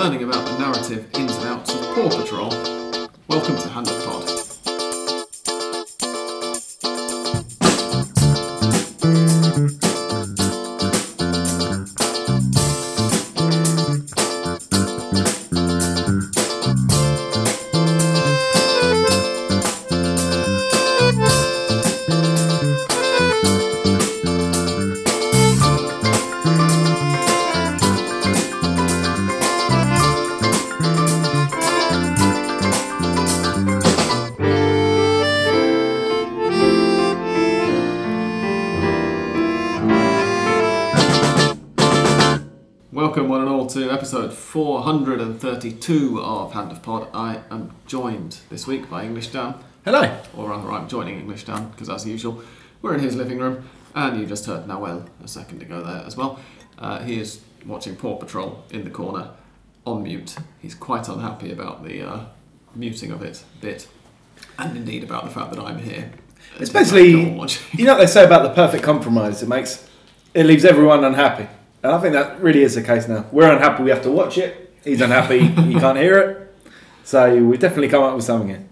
learning about the narrative ins and outs of Paw Patrol, welcome to Hand Up Pod. Episode 432 of Hand of Pod. I am joined this week by English Dan. Hello. Or rather, I'm joining English Dan, because as usual, we're in his living room, and you just heard Noel a second ago there as well. He is watching Paw Patrol in the corner, on mute. He's quite unhappy about the muting of it bit, and indeed about the fact that I'm here. Especially, you know what they say about the perfect compromise, it leaves everyone unhappy. And I think that really is the case now. We're unhappy, we have to watch it. He's unhappy, he can't hear it. So we've definitely come up with something here.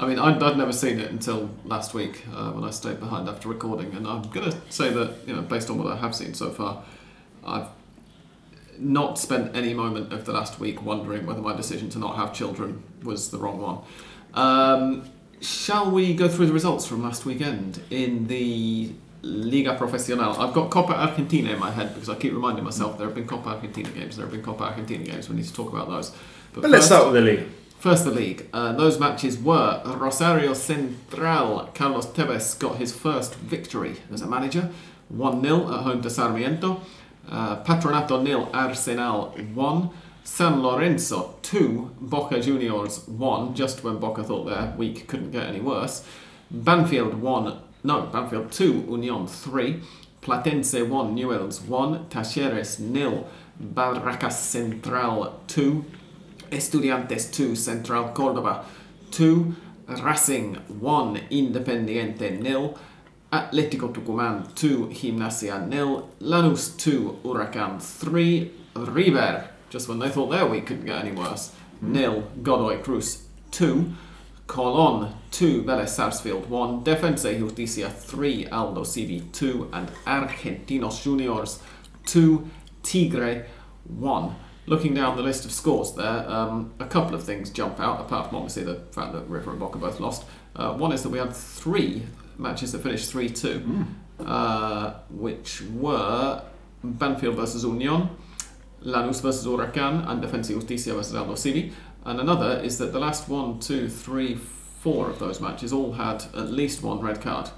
I mean, I'd never seen it until last week when I stayed behind after recording. And I'm going to say that, you know, based on what I have seen so far, I've not spent any moment of the last week wondering whether my decision to not have children was the wrong one. Shall we go through the results from last weekend in the Liga Profesional? I've got Copa Argentina in my head because I keep reminding myself there have been Copa Argentina games. We need to talk about those. But first, let's start with the league. First, the league. Those matches were Rosario Central. Carlos Tevez got his first victory as a manager. 1-0 at home to Sarmiento. Patronato 0, Arsenal 1. San Lorenzo 2, Boca Juniors 1. Just when Boca thought their week couldn't get any worse. Banfield 2, Unión 3, Platense 1, Newell's 1, Talleres 0, Barracas Central 2, Estudiantes 2, Central Córdoba 2, Racing 1, Independiente 0, Atlético Tucumán 2, Gimnasia 0, Lanús 2, Huracán 3, River, just when they thought their week couldn't get any worse, 0, Godoy Cruz 2, Colón 2, Vélez-Sarsfield 1, Defensa y Justicia 3, Aldosivi 2, and Argentinos Juniors 2, Tigre 1. Looking down the list of scores there, a couple of things jump out, apart from obviously the fact that River and Boca both lost. One is that we had three matches that finished 3-2, which were Banfield versus Unión, Lanús versus Huracán, and Defensa y Justicia versus Aldosivi. And another is that the last 4 of those matches all had at least one red card.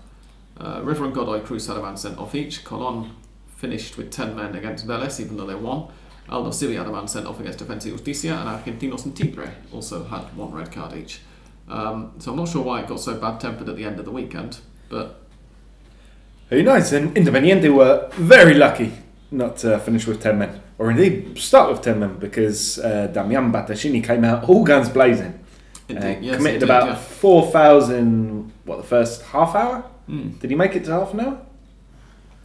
River and Godoy Cruz had a man sent off each. Colón finished with 10 men against Vélez, even though they won. Aldosivi had a man sent off against Defensa y Justicia, and Argentinos and Tigre also had one red card each. So I'm not sure why it got so bad-tempered at the end of the weekend, but who knows? And Independiente were very lucky not to finish with 10 men, or indeed start with 10 men, because Damian Battaglini came out all guns blazing. Indeed, yes, committed about 4,000, the first half hour? Did he make it to half an hour?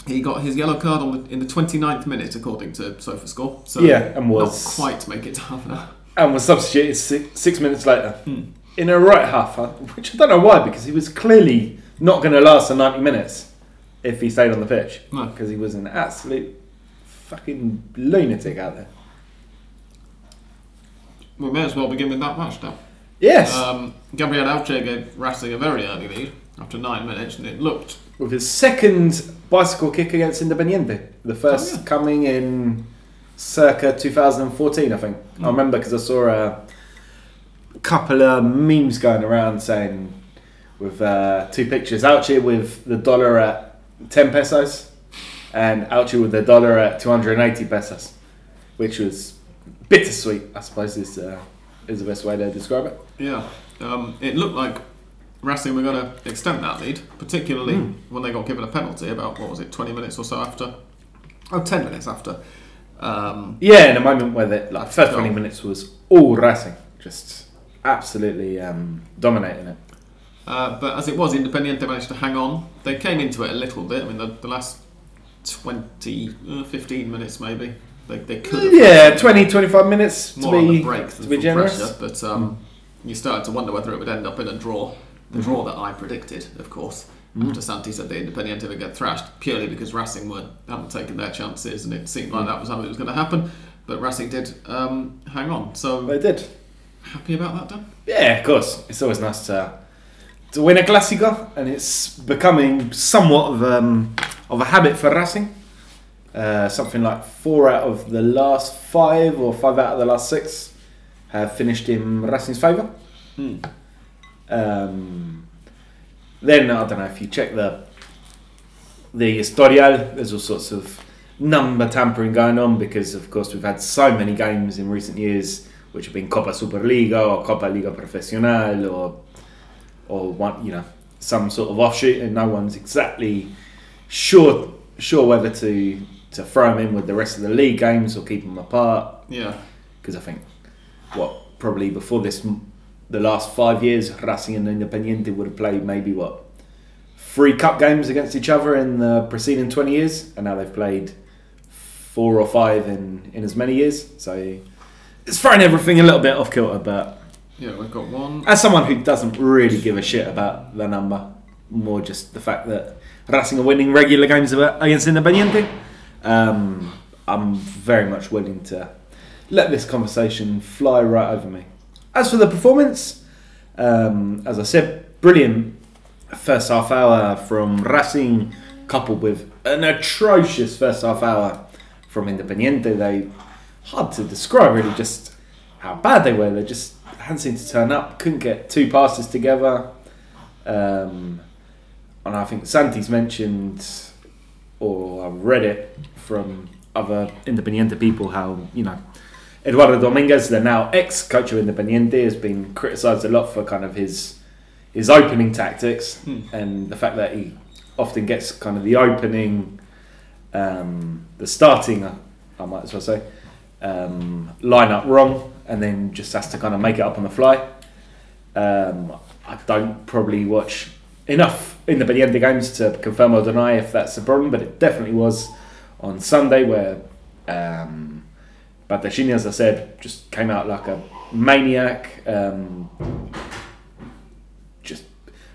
He got his yellow card in the 29th minute, according to SofaScore. So yeah, and was not quite make it to half an hour. And was substituted 6 minutes later in a right half hour, which I don't know why, because he was clearly not going to last the 90 minutes if he stayed on the pitch, because he was an absolute fucking lunatic out there. We may as well begin with that match now. Yes. Gabriel Alche gave Racing a very early lead after 9 minutes, and it looked, with his second bicycle kick against Independiente, the first coming in circa 2014, I think. I remember because I saw a couple of memes going around saying, with two pictures, Alche with the dollar at 10 pesos and Alche with the dollar at 280 pesos, which was bittersweet, I suppose, is the best way to describe it. Yeah, it looked like Racing were going to extend that lead, particularly when they got given a penalty about, 20 minutes or so after? 10 minutes after. In a moment where the first 20 minutes was all Racing, just absolutely dominating it. But as it was, Independiente managed to hang on. They came into it a little bit. I mean, the last 15 minutes maybe, They could have. Yeah, 20, 25 minutes more on the break than from pressure, but you started to wonder whether it would end up in a draw. The draw that I predicted, of course, after Santi said the Independiente would get thrashed, purely because Racing hadn't taken their chances, and it seemed like that was something that was going to happen. But Racing did hang on. So they did. Happy about that, Dan? Yeah, of course. It's always nice to win a Clásico, and it's becoming somewhat of a habit for Racing. Something like 4 out of the last 5 or 5 out of the last 6 have finished in Racing's favour. Then, I don't know, if you check the historial, there's all sorts of number tampering going on because, of course, we've had so many games in recent years which have been Copa Superliga or Copa Liga Profesional or one, you know, some sort of offshoot, and no one's exactly sure whether to throw them in with the rest of the league games or keep them apart. Yeah. Because I think, probably before this, the last 5 years, Racing and Independiente would have played maybe, 3 cup games against each other in the preceding 20 years, and now they've played 4 or 5 in as many years. So it's throwing everything a little bit off kilter, but... Yeah, we've got one... As someone who doesn't really give a shit about the number, more just the fact that Racing are winning regular games against Independiente, I'm very much willing to let this conversation fly right over me. As for the performance, as I said, brilliant first half hour from Racing, coupled with an atrocious first half hour from Independiente. They, hard to describe really just how bad they were. They just hadn't seemed to turn up, couldn't get 2 passes together. And I think Santi's mentioned, or I've read it from other Independiente people, how, Eduardo Dominguez, the now ex-coach of Independiente, has been criticised a lot for kind of his opening tactics and the fact that he often gets kind of the opening, the starting, I might as well say, line-up wrong, and then just has to kind of make it up on the fly. I don't probably watch enough Independiente games to confirm or deny if that's the problem, but it definitely was on Sunday where... Battaglini, as I said, just came out like a maniac, just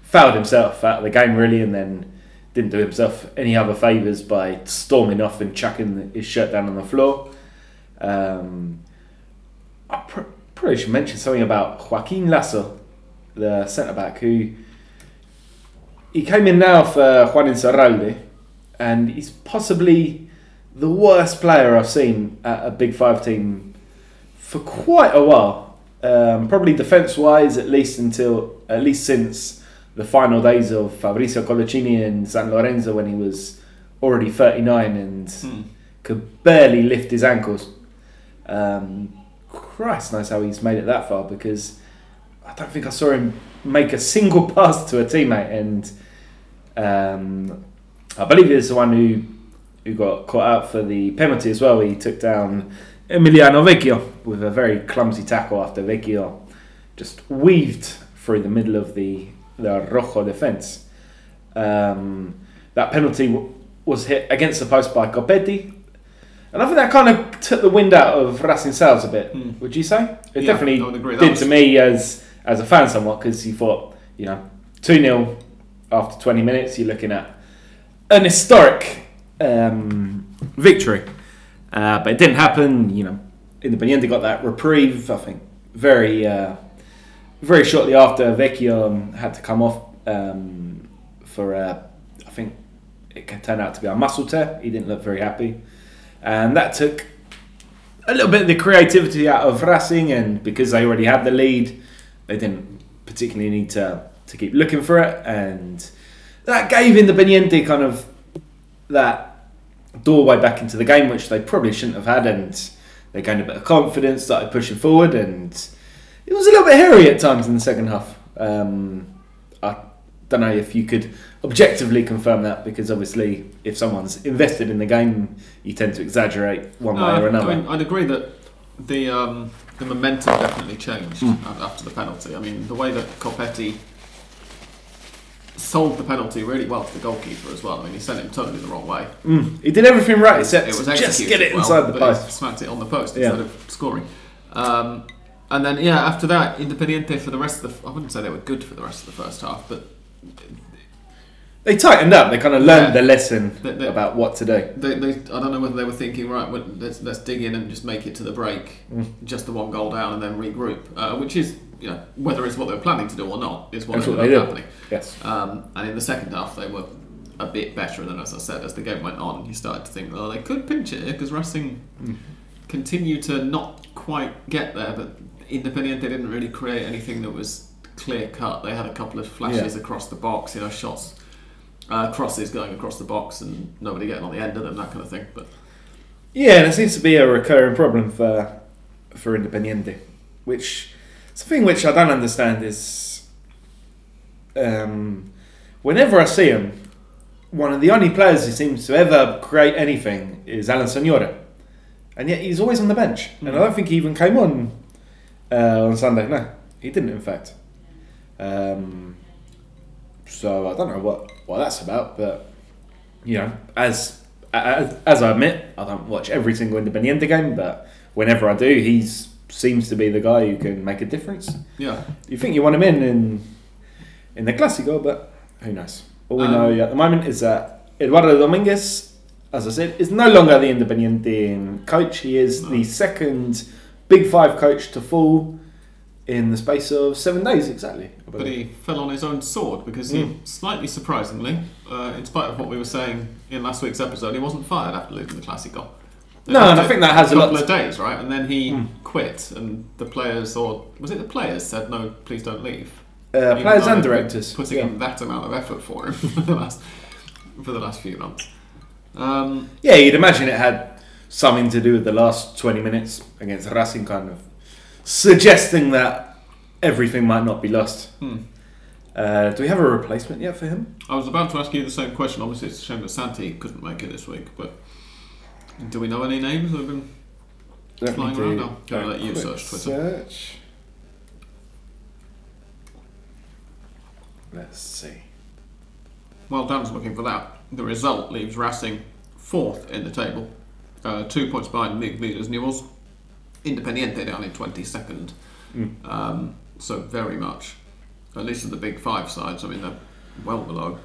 fouled himself out of the game really, and then didn't do himself any other favours by storming off and chucking his shirt down on the floor. I probably should mention something about Joaquin Lasso, the centre-back, who he came in now for Juan Insaurralde, and he's possibly... the worst player I've seen at a Big Five team for quite a while. Probably defence-wise, at least since the final days of Fabrizio Colaccini in San Lorenzo, when he was already 39 and could barely lift his ankles. Christ knows how he's made it that far, because I don't think I saw him make a single pass to a teammate, and I believe he was the one who got caught out for the penalty as well. He took down Emiliano Vecchio with a very clumsy tackle after Vecchio just weaved through the middle of the Rojo defence. That penalty was hit against the post by Coppetti, and I think that kind of took the wind out of Racing sails a bit, would you say? It definitely did to me as a fan somewhat, because you thought, 2-0 after 20 minutes, you're looking at an historic... victory, but it didn't happen. Independiente got that reprieve, I think, very very shortly after. Vecchio had to come off for I think it turned out to be a muscle tear. He didn't look very happy, and that took a little bit of the creativity out of Racing, and because they already had the lead, they didn't particularly need to keep looking for it, and that gave Independiente kind of that doorway back into the game, which they probably shouldn't have had, and they gained a bit of confidence, started pushing forward, and it was a little bit hairy at times in the second half. I don't know if you could objectively confirm that, because obviously if someone's invested in the game, you tend to exaggerate one way or another. I mean, I'd agree that the momentum definitely changed after the penalty. I mean, the way that Coppetti solved the penalty really well to the goalkeeper as well. I mean, he sent him totally the wrong way. He did everything right except just get it inside the post. He smacked it on the post instead of scoring. And then, after that, Independiente for the rest of the... I wouldn't say they were good for the rest of the first half, but... They tightened up. They kind of learned the lesson about what to do. They, I don't know whether they were thinking, right, let's dig in and just make it to the break, just the one goal down and then regroup, which is, whether it's what they were planning to do or not, is what ended up happening. Yes. And in the second half, they were a bit better. And then, as I said, as the game went on, you started to think, they could pinch it here because Racing continue to not quite get there, but... Independiente didn't really create anything that was clear cut. They had a couple of flashes across the box, shots, crosses going across the box, and nobody getting on the end of them, that kind of thing. But and it seems to be a recurring problem for Independiente, which something which I don't understand is whenever I see him, one of the only players who seems to ever create anything is Alan Señora, and yet he's always on the bench, and I don't think he even came on Sunday. No, he didn't, in fact. So I don't know what that's about, but as I admit, I don't watch every single Independiente game, but whenever I do, he seems to be the guy who can make a difference. Yeah, you think you want him in the Clásico, but who knows? All we know at the moment is that Eduardo Dominguez, as I said, is no longer the Independiente coach. He is the second Big Five coach to fall in the space of 7 days, exactly. But he fell on his own sword because he, slightly surprisingly, in spite of what we were saying in last week's episode, he wasn't fired after losing the Clásico. And I think that has a lot... couple of days, right? And then he quit, and the players, or was it the players, said, no, please don't leave. Players and directors. Putting in that amount of effort for him for the last few months. You'd imagine it had... something to do with the last 20 minutes against Racing, kind of suggesting that everything might not be lost. Do we have a replacement yet for him? I was about to ask you the same question. Obviously, it's a shame that Santi couldn't make it this week, but do we know any names that have been flying around now? Can I let you search Twitter? Let's see. While Dan's looking for that, the result leaves Racing 4th in the table. 2 points behind leaders Newell's, Independiente down in 22nd. So very much, at least of the Big Five sides, they're well below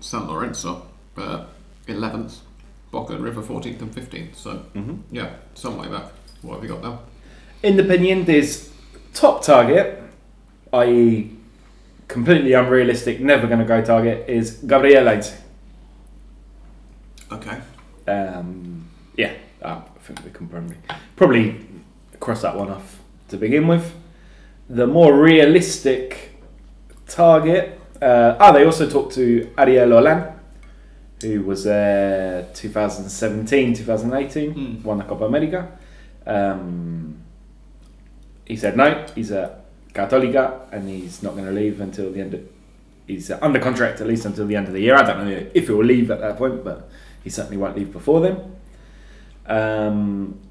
San Lorenzo, 11th, Boca and River 14th and 15th. So some way back. What have we got now? Independiente's top target, i.e. completely unrealistic, never going to go target, is Gabriel Alche. Okay. I think we can probably cross that one off to begin with. The more realistic target... they also talked to Ariel Olan, who was there 2017, 2018, won the Copa America. He said no, he's a Católica, and he's not going to leave until the end of... He's under contract at least until the end of the year. I don't know if he will leave at that point, but he certainly won't leave before then. And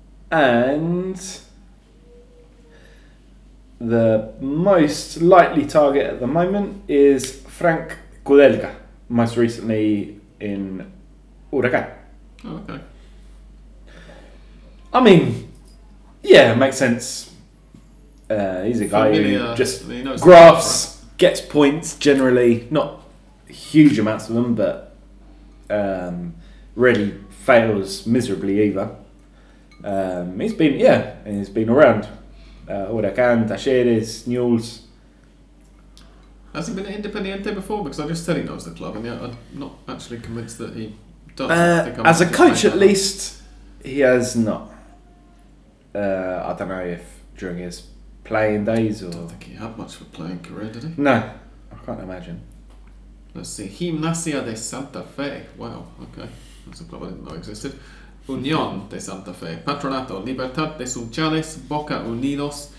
the most likely target at the moment is Frank Kudelka, most recently in Huracán. Oh, okay. It makes sense. He's a guy who just grafts, gets points generally, not huge amounts of them, but really fails miserably either. He's been around Huracán, Talleres, Newell's. Has he been at Independiente before? Because I just said he knows the club, and I'm not actually convinced that he does. As a coach, at least, he has not. I don't know if during his playing days or... I don't think he had much of a playing career, did he? No, I can't imagine. Let's see. Gimnasia de Santa Fe. Wow, okay. That's a club I didn't know existed. Unión de Santa Fe, Patronato, Libertad de Sunchales, Boca Unidos,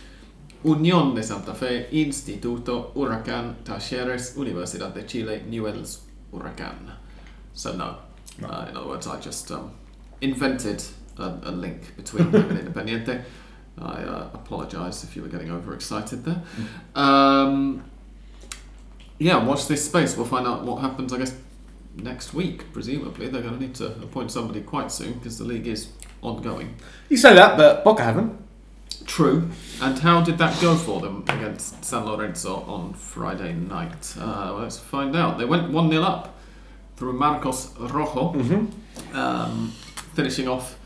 Unión de Santa Fe, Instituto, Huracán, Talleres, Universidad de Chile, Newell's, Huracán. So no. In other words, I just invented a link between them and Independiente. I apologise if you were getting overexcited there. yeah, watch this space. We'll find out what happens, I guess, next week. Presumably they're going to need to appoint somebody quite soon because the league is ongoing. You say that, but Boca haven't. True. And how did that go for them against San Lorenzo on Friday night? Let's find out. They went 1-0 up through Marcos Rojo, finishing off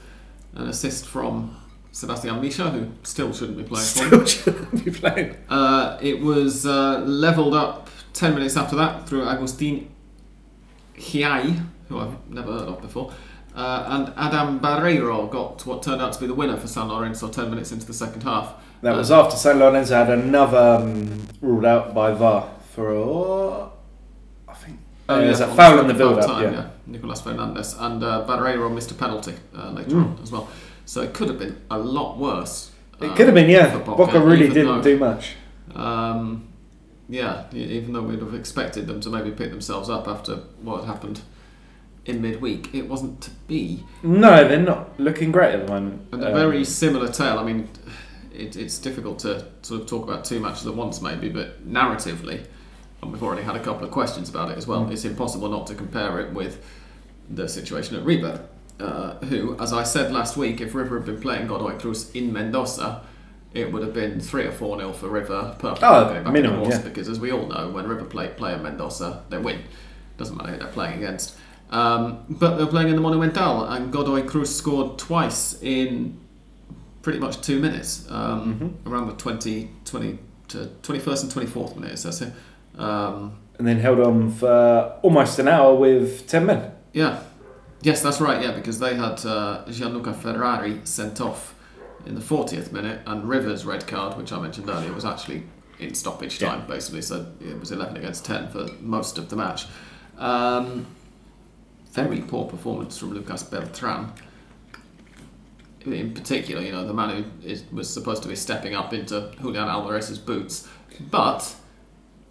an assist from Sebastián Misha, who still shouldn't be playing. It was levelled up 10 minutes after that through Agustín Giai, who I've never heard of before. And Adam Barreiro got what turned out to be the winner for San Lorenzo 10 minutes into the second half. That was after San Lorenzo had another ruled out by VAR for I think there's a foul in the build-up. Yeah. Nicolas Fernandez, and Barreiro missed a penalty later on as well. So it could have been a lot worse. It could have been, yeah. Boca really didn't do much. Yeah, even though we'd have expected them to maybe pick themselves up after what had happened in midweek, it wasn't to be. No, they're not looking great at the moment. And a very similar tale. I mean, it's difficult to sort of talk about too much at once maybe, but narratively, and we've already had a couple of questions about it as well, it's impossible not to compare it with the situation at River, who, as I said last week, if River had been playing Godoy Cruz in Mendoza, it would have been 3 or 4-0 for River. Minimum, yeah. Because as we all know, when River play in Mendoza, they win. Doesn't matter who they're playing against. But they're playing in the Monumental, and Godoy Cruz scored twice in pretty much 2 minutes, around the 21st and 24th minutes, that's it. And then held on for almost an hour with 10 men. Yeah. Yes, that's right, yeah, because they had Gianluca Ferrari sent off in the 40th minute, and River's red card, which I mentioned earlier, was actually in stoppage time, basically, so it was 11 against 10 for most of the match. Very poor performance from Lucas Beltran. In particular, you know, the man who was supposed to be stepping up into Julian Alvarez's boots. But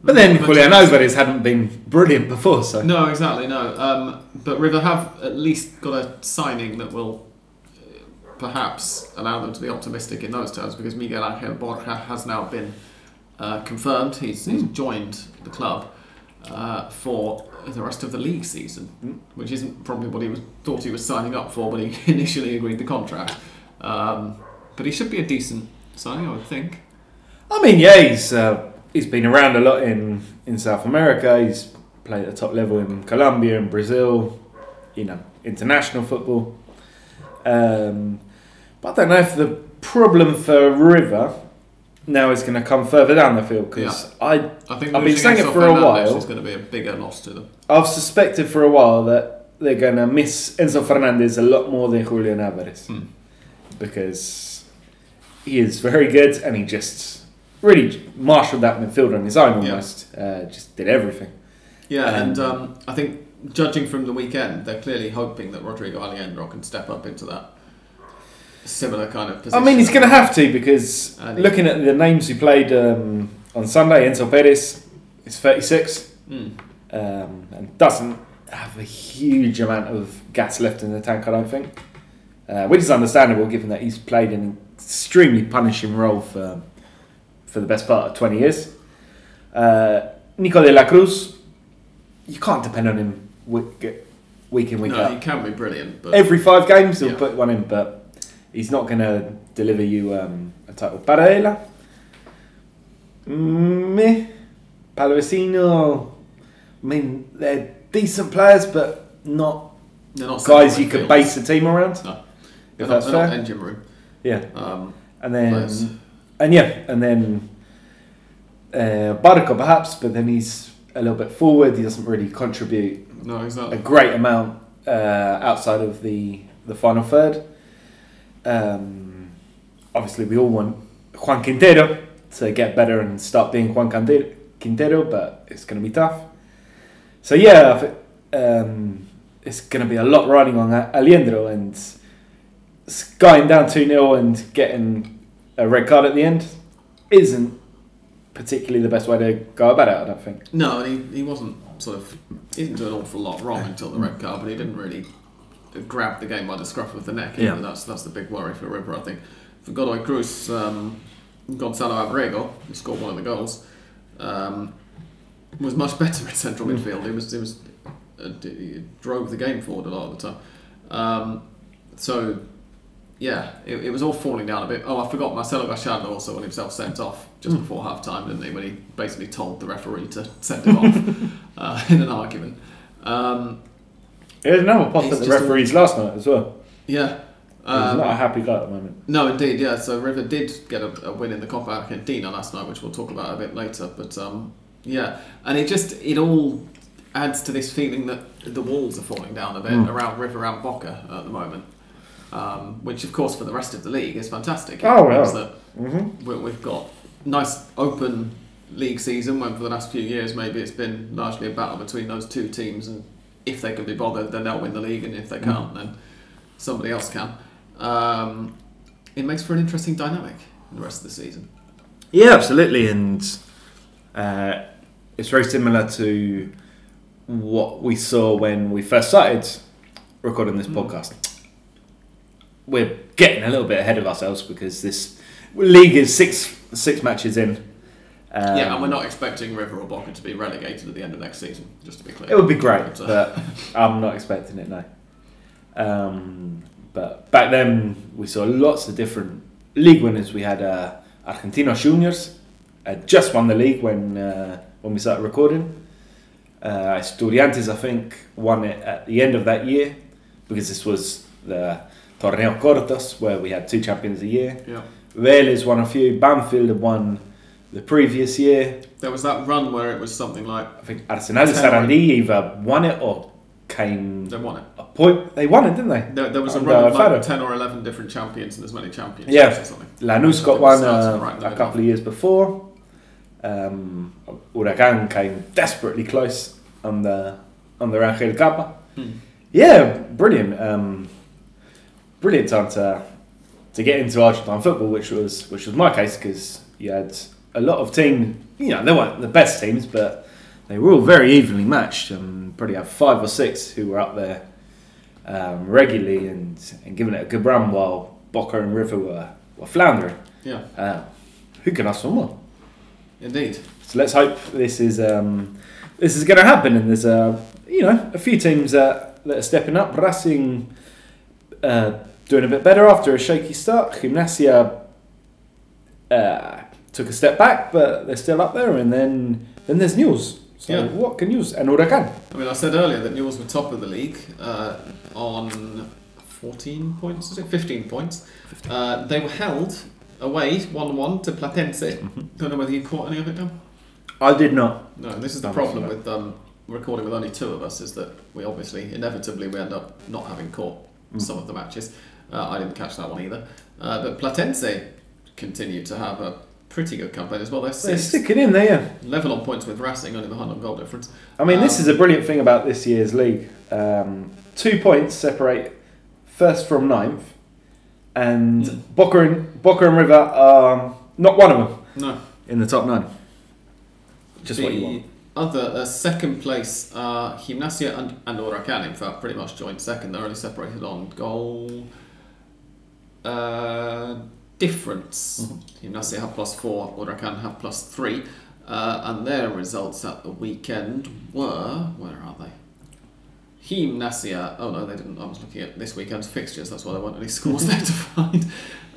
then Julian Alvarez hadn't been brilliant before, so... No, exactly, no. But River have at least got a signing that will perhaps allow them to be optimistic in those terms, because Miguel Angel Borja has now been confirmed. He's joined the club for the rest of the league season, which isn't probably what thought he was signing up for when he initially agreed the contract. But he should be a decent signing, I would think. I mean, yeah, he's been around a lot in South America. He's played at the top level in Colombia and Brazil, you know, international football. But I don't know if the problem for River now is going to come further down the field, because I think I've been saying it for a while. It's going to be a bigger loss to them. I've suspected for a while that they're going to miss Enzo Fernandez a lot more than Julian Alvarez, because he is very good and he just really marshalled that midfield on his own almost. Just did everything. Yeah, and I think judging from the weekend, they're clearly hoping that Rodrigo Alejandro can step up into that similar kind of position. I mean, he's going to have to, because looking at the names he played on Sunday, Enzo Perez is 36 and doesn't have a huge amount of gas left in the tank, I don't think, which is understandable given that he's played an extremely punishing role for the best part of 20 years. Nico de la Cruz, you can't depend on him week in, week out. No, he can be brilliant. But every 5 games he'll put one in, but he's not going to deliver you a title. Paradela? Meh. Palavecino? I mean, they're decent players, but not guys you could base the team around. No. If that's fair. Not engine room. Yeah. And then Barco perhaps, but then he's a little bit forward. He doesn't really contribute a great amount outside of the final third. Obviously we all want Juan Quintero to get better and start being Juan Quintero, but it's going to be tough. So yeah, it's going to be a lot riding on Alejandro, and going down 2-0 and getting a red card at the end isn't particularly the best way to go about it, I don't think. No, and he wasn't he didn't do an awful lot wrong until the red card, but he didn't really grab the game by the scruff of the neck. Yeah. That's the big worry for River, I think. For Godoy Cruz, Gonzalo Abrego scored one of the goals. was much better in central midfield. It drove the game forward a lot of the time. It was all falling down a bit. Oh, I forgot Marcelo Gallardo also on himself sent off just before half time, didn't he? When he basically told the referee to send him off in an argument. It was another pop at the referees last night as well. Yeah. He's not a happy guy at the moment. No, indeed, yeah. So River did get a win in the Copa Argentina last night, which we'll talk about a bit later. But and it all adds to this feeling that the walls are falling down a bit around River, around Boca at the moment, which of course for the rest of the league is fantastic. We've got nice open league season when for the last few years maybe it's been largely a battle between those two teams, and if they can be bothered, then they'll win the league, and if they can't, then somebody else can. It makes for an interesting dynamic in the rest of the season. Yeah, absolutely, and it's very similar to what we saw when we first started recording this podcast. We're getting a little bit ahead of ourselves because this league is six matches in. And we're not expecting River or Boca to be relegated at the end of next season, just to be clear. It would be great, but I'm not expecting it, no. But back then, we saw lots of different league winners. We had Argentinos Juniors, just won the league when we started recording. Estudiantes, I think, won it at the end of that year, because this was the Torneo Cortos, where we had two champions a year. Yeah. Vélez won a few. Banfield won the previous year. There was that run where it was something like, I think Arsenal and Sarandí either won it or came. They won it. They won it, didn't they? There was a run of like 10 or 11 different champions and as many champions. Yeah, or something. Lanús got one a couple of years before. Huracán came desperately close under Angel Capa. Yeah, brilliant. Brilliant time to get into Argentine football, which was my case, because you had a lot of teams. You know, they weren't the best teams, but they were all very evenly matched, and probably had 5 or 6 who were up there regularly and giving it a good run, while Boca and River were floundering. Yeah. Who can ask for more? Indeed. So let's hope this is going to happen, and there's a few teams that are stepping up. Racing doing a bit better after a shaky start. Gimnasia took a step back, but they're still up there, and then there's Newell's. So what can Newell's and Huracán? I mean, I said earlier that Newell's were top of the league on 14 points, is it? 15 points. They were held away 1-1 to Platense. Don't know whether you caught any of it, Dan? I did not. No, this is the problem with recording with only two of us, is that we obviously, inevitably, we end up not having caught some of the matches. I didn't catch that one either. But Platense continue to have a pretty good campaign as well. They're sticking in there, yeah. Level on points with Racing, only behind on goal difference. I mean, this is a brilliant thing about this year's league. 2 points separate first from ninth, and Boca and River are not one of them. No, in the top nine. Just what you want. Other second place, Gimnasia and Huracán, in fact, pretty much joined second. They're only separated on goal difference. Gimnasia have +4, Huracán have +3, and their results at the weekend were, where are they? Gimnasia, oh no, they didn't. I was looking at this weekend's fixtures, that's why there weren't any scores there to find.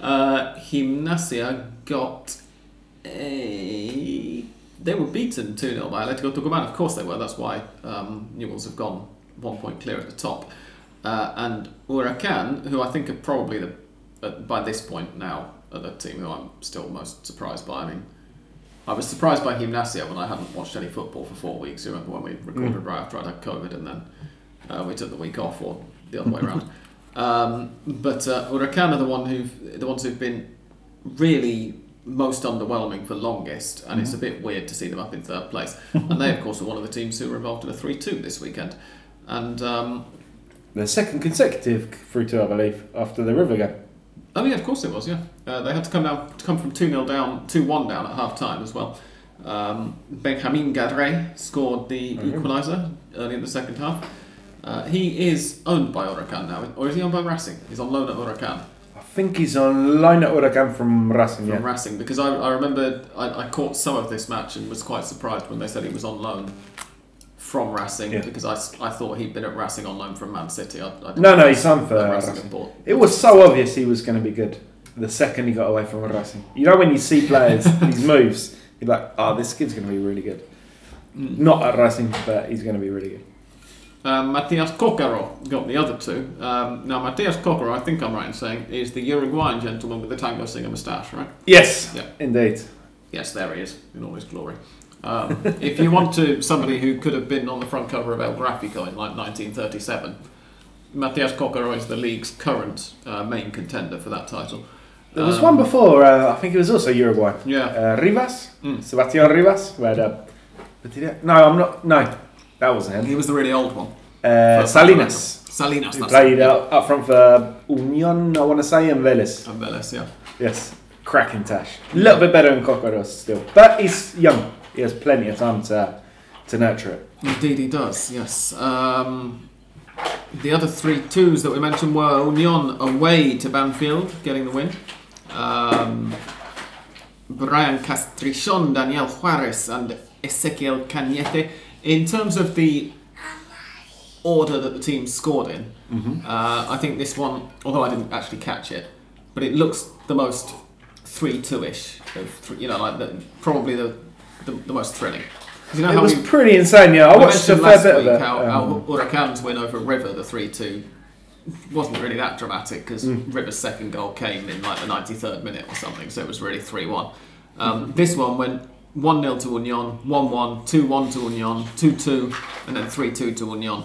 Gimnasia got they were beaten 2-0 by Atlético Tucumán, of course they were, that's why Newell's have gone 1 point clear at the top. And Huracán, who I think are probably by this point now, the team who I'm still most surprised by. I mean, I was surprised by Gimnasia when I hadn't watched any football for 4 weeks. You remember when we recorded right after I'd had COVID, and then we took the week off, or the other way around. But Huracán are the ones who've been really most underwhelming for longest, and it's a bit weird to see them up in third place. And they, of course, were one of the teams who were involved in a 3-2 this weekend. And their second consecutive 3-2, I believe, after the River game. Oh yeah, of course it was. Yeah, they had to come from 2-0 down, 2-1 down at half time as well. Benjamin Gadre scored the equaliser early in the second half. He is owned by Huracán now, or is he owned by Racing? He's on loan at Huracán. I think he's on line at Huracán from Racing. From Racing, because I remember I caught some of this match and was quite surprised when they said he was on loan from Racing, because I thought he'd been at Racing on loan from Man City. No, he's on for Racing. It was so obvious he was going to be good the second he got away from Racing. You know when you see players, these moves, you're like, oh, this kid's going to be really good. Not at Racing, but he's going to be really good. Matias Cocaro got the other two. Now, Matias Cocaro, I think I'm right in saying, is the Uruguayan gentleman with the tango singer moustache, right? Yes, indeed. Yes, there he is, in all his glory. If you want to, somebody who could have been on the front cover of El Gráfico in like 1937, Matias Cocaro is the league's current main contender for that title. There was one before, I think it was also Uruguay. Yeah. Rivas, Sebastián Rivas, where that wasn't him. He was the really old one. Salinas. He played up front for Unión, I want to say, and Vélez. And Vélez, yeah. Yes. Cracking tash. A little bit better than Cocoros still. But he's young. He has plenty of time to nurture it. Indeed he does, yes. The other 3-2s that we mentioned were Unión away to Banfield, getting the win. Brian Castrillón, Daniel Juárez and Ezequiel Cañete. In terms of the order that the team scored in, I think this one, although I didn't actually catch it, but it looks the most 3-2-ish. You know, like probably the most thrilling. You know, it was pretty insane. Yeah, I watched a fair bit of it. Our Huracán's win over River, the 3-2, wasn't really that dramatic because River's second goal came in like the 93rd minute or something, so it was really 3-1. This one went 1-0 to Unión, 1-1, 2-1 to Unión, 2-2, and then 3-2 to Unión.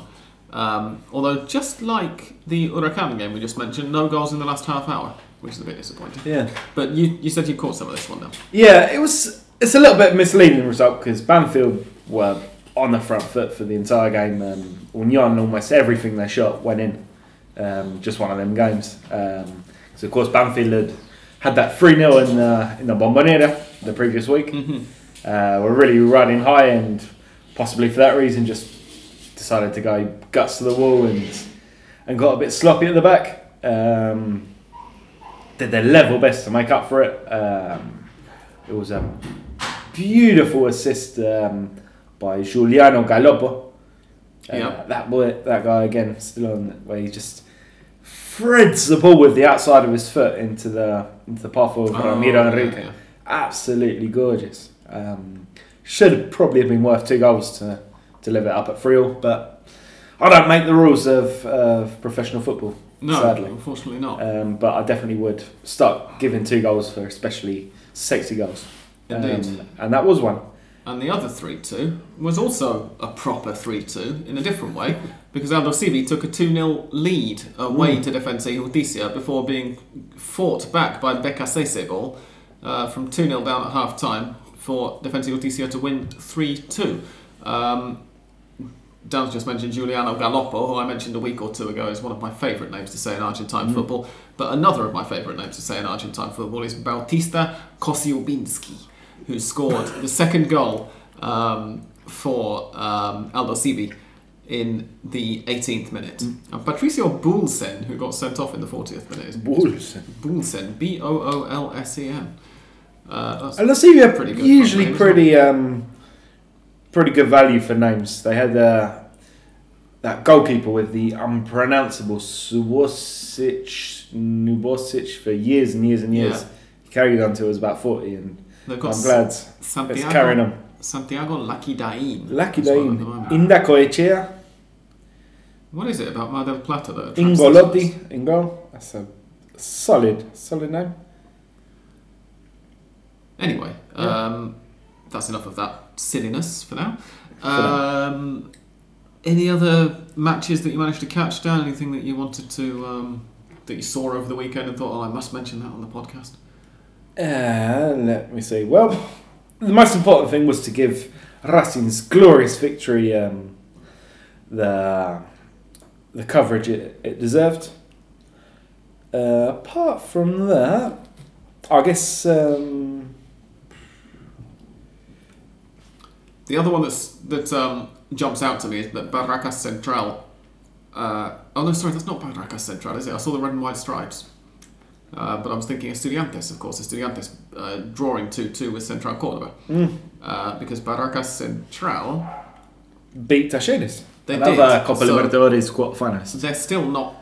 Although, just like the Huracán game we just mentioned, no goals in the last half hour, which is a bit disappointing. Yeah. But you said you caught some of this one now. Yeah, it's a little bit misleading result because Banfield were on the front foot for the entire game. Unión, almost everything they shot went in. Just one of them games. So, of course, Banfield had that 3-0 in the Bombonera the previous week. We're really running high and possibly for that reason just decided to go guts to the wall and got a bit sloppy at the back. Did their level best to make up for it. It was a beautiful assist by Giuliano Galoppo. That guy again still on where he just threads the ball with the outside of his foot into the path of Ramiro Enrique. Yeah. Absolutely gorgeous. Should probably have been worth 2 goals to live it up at 3-3, but I don't make the rules of professional football. No, sadly. Unfortunately not. But I definitely would start giving 2 goals for especially sexy goals. Indeed. And that was one. And the other 3-2 was also a proper 3-2 in a different way, because Aldosivi took a 2-0 lead away to Defensa y Justicia before being fought back by Becca Sesebol from 2-0 down at half-time. For Defensa y Justicia to win 3-2. Dan's just mentioned Giuliano Galoppo, who I mentioned a week or two ago is one of my favourite names to say in Argentine football. But another of my favourite names to say in Argentine football is Bautista Kosiubinski, who scored the second goal for Aldosivi in the 18th minute. And Patricio Boulsen, who got sent off in the 40th minute. Boulsen, Boolsen. Aldosivi are pretty good usually pretty good value for names. They had that goalkeeper with the unpronounceable Subosic for years and years and years. He carried on until he was about 40 and I'm glad it's carrying on. Santiago Lakidain. Inda Coechea. What is it about Mar del Plata though? Ingolotti. Ingol. That's a solid name. Anyway, that's enough of that silliness for now. Any other matches that you managed to catch, Dan? Anything that you wanted to that you saw over the weekend and thought, I must mention that on the podcast? Let me see. Well, the most important thing was to give Racing's glorious victory the coverage it deserved. Apart from that, I guess. The other one that jumps out to me is that Barracas Central... that's not Barracas Central, is it? I saw the red and white stripes. But I was thinking Estudiantes, of course. Estudiantes drawing 2-2 with Central Córdoba. Because Barracas Central beat Talleres. They did. Another Copa Libertadores quarterfinals. They're still not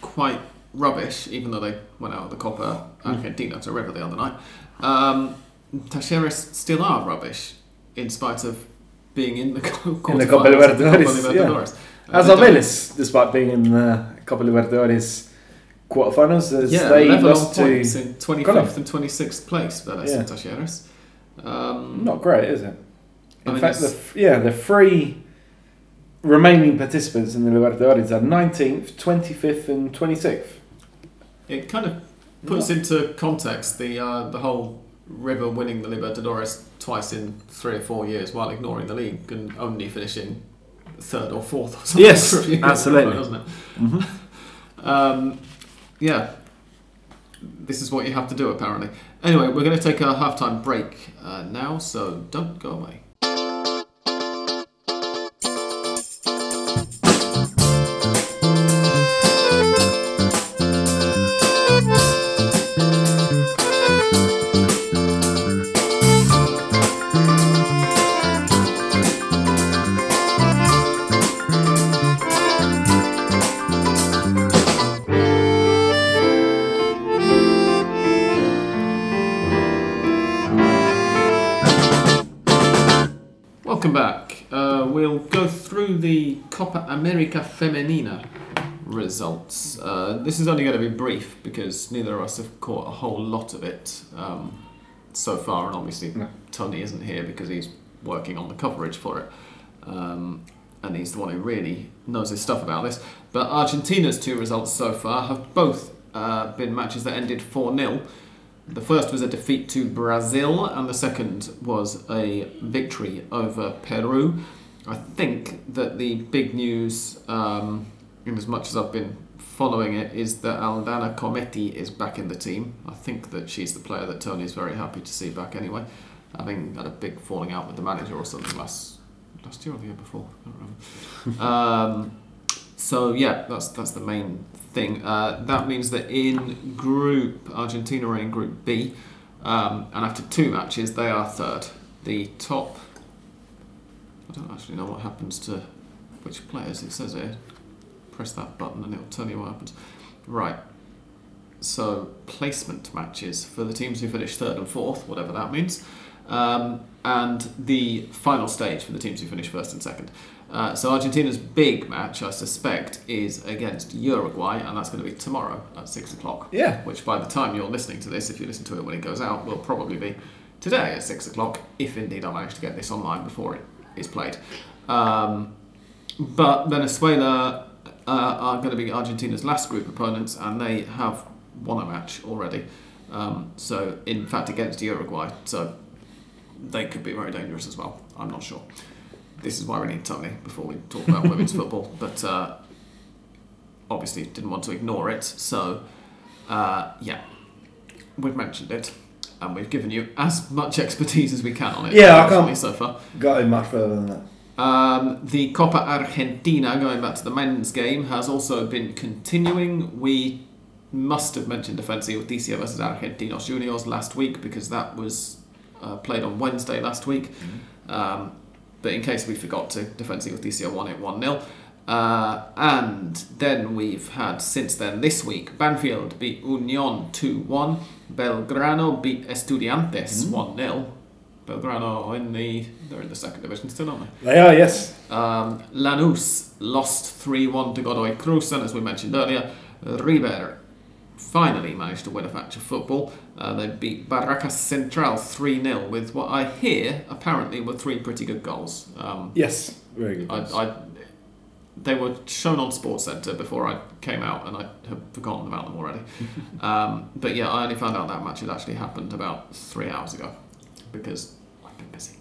quite rubbish, even though they went out of the Copa Argentina to River the other night. Talleres still are rubbish, in spite of being in the Copa Libertadores. Yeah. As are Vélez, despite being in the Copa Libertadores quarterfinals. Yeah, they lost points in 25th Colón. And 26th place, Vélez and Talleres. Not great, is it? In fact, the three remaining participants in the Libertadores are 19th, 25th and 26th. It kind of puts into context the whole River winning the Libertadores twice in 3 or 4 years while ignoring the league and only finishing third or fourth or something. Yes, absolutely. Doesn't it? Mm-hmm. This is what you have to do, apparently. Anyway, we're going to take a halftime break now, so don't go away. America Femenina results. This is only going to be brief because neither of us have caught a whole lot of it so far, and obviously Tony isn't here because he's working on the coverage for it, and he's the one who really knows his stuff about this. But Argentina's two results so far have both been matches that ended 4-0. The first was a defeat to Brazil, and the second was a victory over Peru. I think that the big news, in as much as I've been following it, is that Aldana Cometi is back in the team. I think that she's the player that Tony is very happy to see back anyway, having had a big falling out with the manager or something last year or the year before. I don't remember. That's the main thing. That means that Argentina are in Group B, and after two matches they are third. The top... I don't actually know what happens to which players. It says here, press that button and it'll tell you what happens. Right, so placement matches for the teams who finish third and fourth, whatever that means, and the final stage for the teams who finish first and second. So Argentina's big match, I suspect, is against Uruguay, and that's going to be tomorrow at 6:00. Yeah. Which by the time you're listening to this, if you listen to it when it goes out, will probably be today at 6:00, if indeed I manage to get this online before it is played. But Venezuela are going to be Argentina's last group opponents, and they have won a match already. So, in fact, against Uruguay. So, they could be very dangerous as well. I'm not sure. This is why we need Tony before we talk about women's football. But obviously, didn't want to ignore it. So, we've mentioned it. And we've given you as much expertise as we can on it. Yeah, I can't so far. Go much further than that. The Copa Argentina, going back to the men's game, has also been continuing. We must have mentioned Defensa y Justicia versus Argentinos Juniors last week because that was played on Wednesday last week. Mm-hmm. But in case we forgot to, Defensa y Justicia won it 1-0. And then we've had, since then, this week, Banfield beat Unión 2-1. Belgrano beat Estudiantes 1-0. Belgrano they're in the second division still, aren't they? They are, yes. Lanús lost 3-1 to Godoy Cruz, and as we mentioned earlier, River finally managed to win a match of football. They beat Barracas Central 3-0 with what I hear apparently were three pretty good goals. Yes, very good goals. They were shown on SportsCenter before I came out, and I have forgotten about them already. I only found out that match had actually happened about 3 hours ago because I've been busy.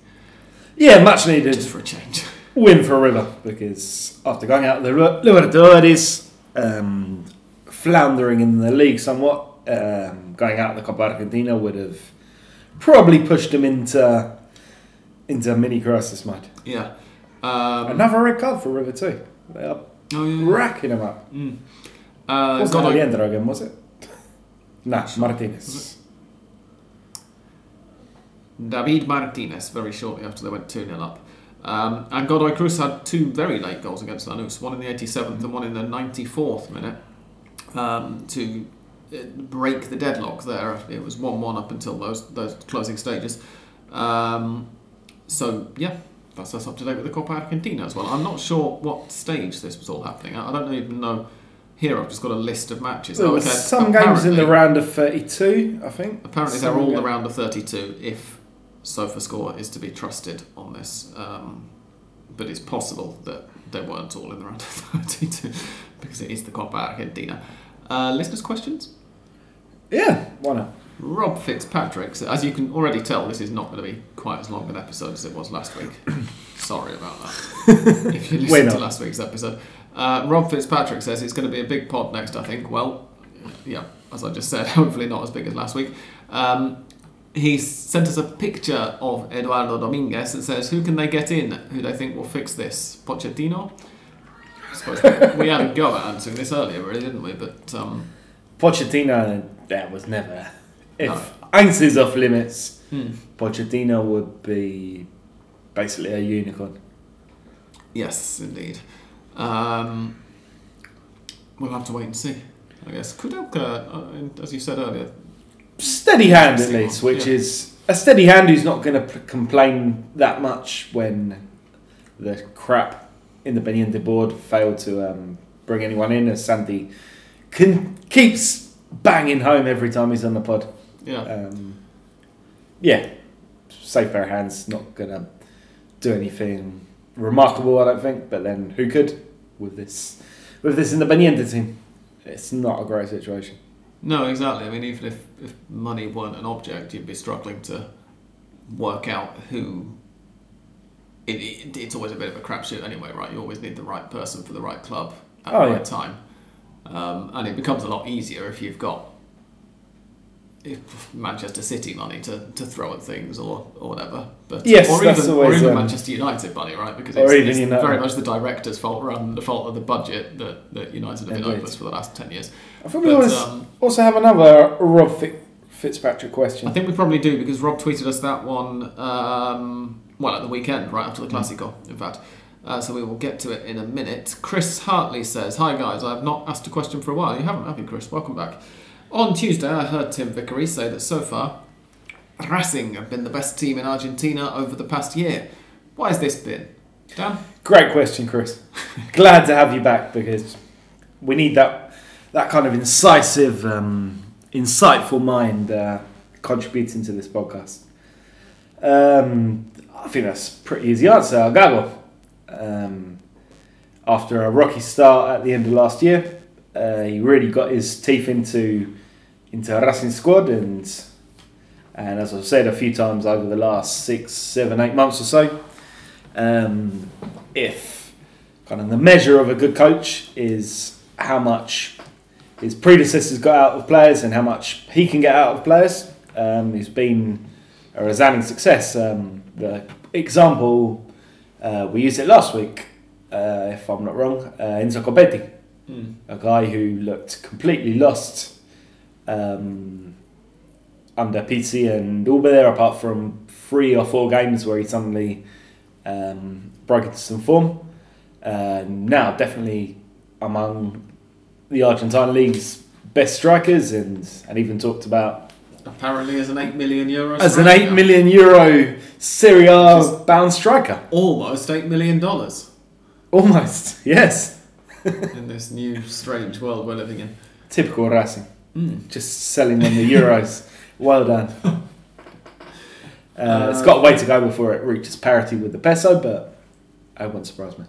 Yeah, much needed. Just for a change. Win for River, because after going out of the Libertadores, floundering in the league somewhat, going out of the Copa Argentina would have probably pushed them into mini crisis mode. Yeah. Another red card for River too. They are racking them up. Wasn't Alejandro again, was it? Martínez. David Martinez, very shortly after they went 2-0 up. And Godoy Cruz had two very late goals against Lanús, one in the 87th and one in the 94th minute, to break the deadlock there. It was 1-1 up until those closing stages. So, yeah, that's us up to date with the Copa Argentina as well. I'm not sure what stage this was all happening. I don't even know. Here I've just got a list of matches. There were some games in the round of 32, I think. Apparently they're all the round of 32 if SofaScore is to be trusted on this. But it's possible that they weren't all in the round of 32 because it is the Copa Argentina. Listeners' questions? Yeah, why not? Rob Fitzpatrick, as you can already tell, this is not going to be quite as long an episode as it was last week. Sorry about that. If you listened to last week's episode. Rob Fitzpatrick says it's going to be a big pod next, I think. Well, yeah, as I just said, hopefully not as big as last week. He sent us a picture of Eduardo Dominguez and says, who can they get in? Who they think will fix this? Pochettino? I suppose we had a go at answering this earlier, really, didn't we? But Pochettino, that was never... If Ainz is off limits, Pochettino would be basically a unicorn. Yes, indeed. We'll have to wait and see, I guess. Kudelka, as you said earlier... Steady hand, at least, which is... A steady hand who's not going to complain that much when the crap Independiente board failed to bring anyone in, as Santi keeps banging home every time he's on the pod. Yeah. Safe pair of hands, not going to do anything remarkable, I don't think, but then who could with this Independiente team? It's not a great situation. No, exactly. I mean, even if money weren't an object, you'd be struggling to work out who... It's always a bit of a crapshoot anyway, right? You always need the right person for the right club at the right time. And it becomes a lot easier if you've got Manchester City money to throw at things or whatever. But, yes, or even Manchester United money, right? Because it's very much the director's fault rather than the fault of the budget that United have been hopeless for the last 10 years. I think we also have another Rob Fitzpatrick question. I think we probably do, because Rob tweeted us that one at the weekend, right after the Classico, in fact. So we will get to it in a minute. Chris Hartley says, hi guys, I have not asked a question for a while. You haven't, have you, Chris? Welcome back. On Tuesday, I heard Tim Vickery say that so far, Racing have been the best team in Argentina over the past year. Why has this been? Dan? Great question, Chris. Glad to have you back, because we need that kind of incisive, insightful mind contributing to this podcast. I think that's a pretty easy answer. I'll go. After a rocky start at the end of last year, he really got his teeth into Racing's squad, and as I've said a few times over the last 6, 7, 8 months or so, if kind of the measure of a good coach is how much his predecessors got out of players and how much he can get out of players, he's been a resounding success. The example. We used it last week, if I'm not wrong, Enzo Copetti, a guy who looked completely lost under Pizzi and Uber there, apart from 3 or 4 games where he suddenly broke into some form. Now definitely among the Argentine League's best strikers, and even talked about... Apparently as an €8 million as striker. As an €8 million Serie A bound striker. Almost $8 million. Almost, yes. In this new strange world we're living in. Typical Racing. Just selling them the euros. Well done. It's got a way to go before it reaches parity with the peso, but it wouldn't surprise me.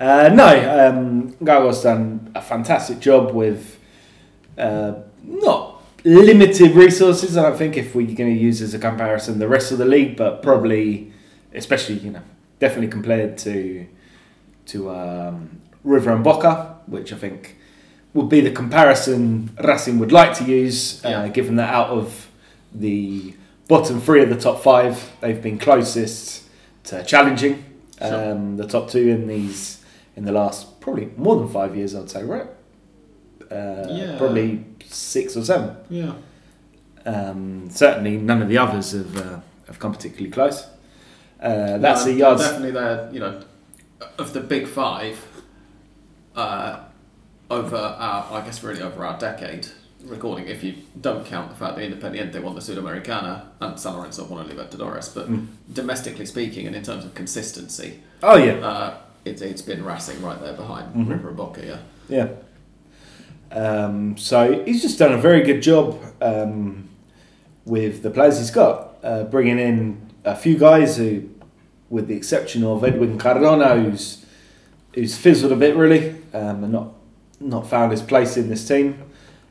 Gago's done a fantastic job with not limited resources. I don't think, if we're going to use as a comparison the rest of the league, but probably, especially, definitely compared to River and Boca, which I think would be the comparison Racing would like to use, given that out of the bottom 3 of the top 5, they've been closest to challenging the top 2 in the last probably more than 5 years, I'd say, right? probably six or seven. Yeah. Certainly none of the others have come particularly close. That's a yard. Definitely, they're, you know, of the big five. Over our decade recording, if you don't count the fact that Independiente won the Sudamericana and San Lorenzo won a Libertadores, but domestically speaking and in terms of consistency, it's been Racing right there behind River and Boca, yeah. So he's just done a very good job with the players he's got, bringing in a few guys who, with the exception of Edwin Cardona, who's fizzled a bit really, and not found his place in this team.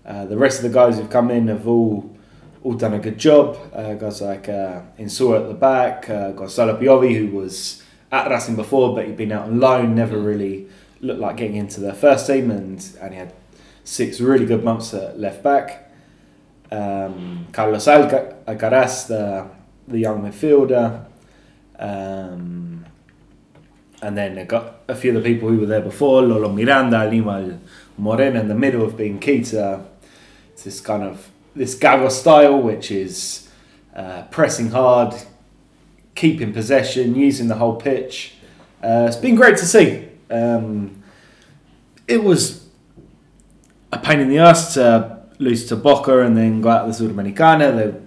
The rest of the guys who've come in have all done a good job. Guys like Insua at the back, Gonzalo Piovi, who was at Racing before, but he'd been out on loan, never really looked like getting into their first team, and he had six really good months at left back. Carlos Alcaraz, the young midfielder, and then they've got a few of the people who were there before, Lolo Miranda, Lima Moreno in the middle, have been key to this kind of this Gago style, which is pressing hard, keeping possession, using the whole pitch. It's been great to see. It was a pain in the ass to lose to Boca and then go out to the Sudamericana.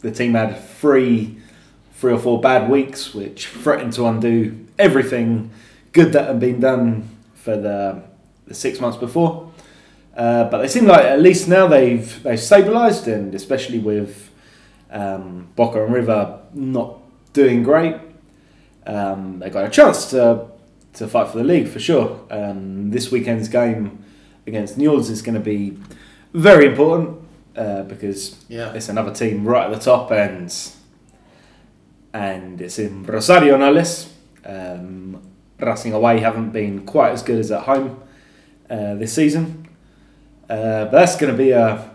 The team had three or four bad weeks, which threatened to undo everything good that had been done for the 6 months before. But they seem like at least now they've stabilised, and especially with Boca and River not doing great, they got a chance to fight for the league for sure. This weekend's game against Newell's is going to be very important because it's another team right at the top and it's in Rosario, no less. Racing away haven't been quite as good as at home this season. But that's going to be a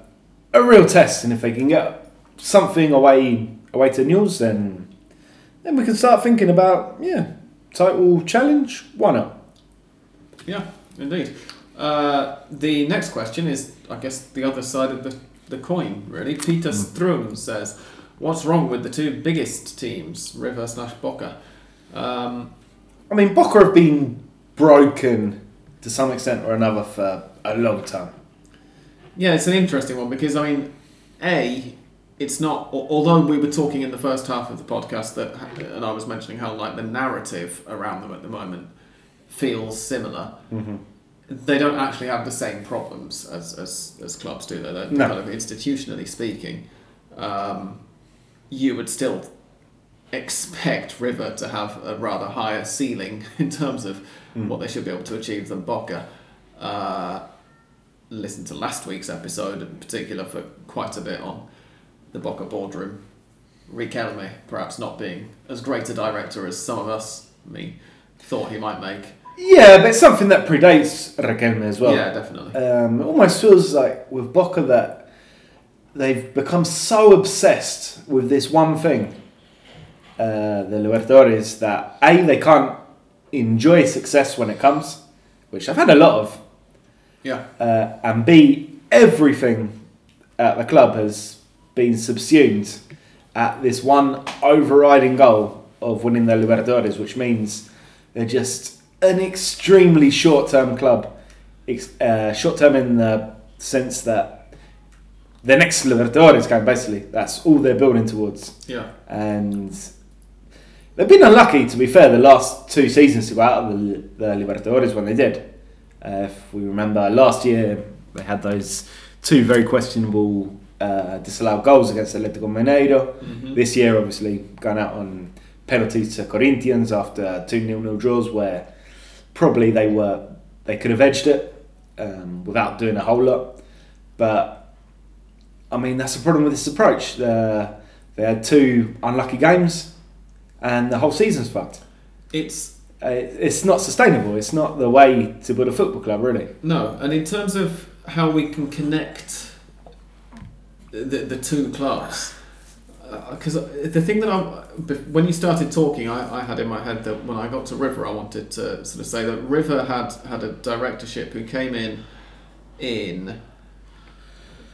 real test, and if they can get something away to Newell's, then we can start thinking about, title challenge, why not? Yeah, indeed. The next question is, I guess, the other side of the coin, really. Peter Strum says, what's wrong with the two biggest teams, River / Boca? I mean, Boca have been broken to some extent or another for a long time. Yeah, it's an interesting one because, I mean, it's not... Although we were talking in the first half of the podcast and I was mentioning how, like, the narrative around them at the moment feels similar. Mm-hmm. They don't actually have the same problems as clubs do. They're kind of institutionally speaking. You would still expect River to have a rather higher ceiling in terms of what they should be able to achieve than Boca. Listen to last week's episode in particular for quite a bit on the Boca boardroom. Riquelme perhaps not being as great a director as some of us thought he might make. Yeah, but it's something that predates Riquelme as well. Yeah, definitely. It almost feels like with Boca that they've become so obsessed with this one thing, the Libertadores, that they can't enjoy success when it comes, which I've had a lot of. Yeah. And B, everything at the club has been subsumed at this one overriding goal of winning the Libertadores, which means they're just an extremely short-term club. Short-term in the sense that the next Libertadores game, basically. That's all they're building towards. Yeah. And they've been unlucky, to be fair, the last two seasons to go out of the Libertadores when they did. If we remember last year, they had those two very questionable disallowed goals against Atlético Mineiro. Mm-hmm. This year, obviously, gone out on penalties to Corinthians after 2-0 draws where probably they could have edged it without doing a whole lot. But I mean, that's the problem with this approach. They had two unlucky games and the whole season's fucked. It's not sustainable. It's not the way to build a football club, really. No, and in terms of how we can connect the two clubs, because the thing that when you started talking, I had in my head that when I got to River, I wanted to sort of say that River had a directorship who came in in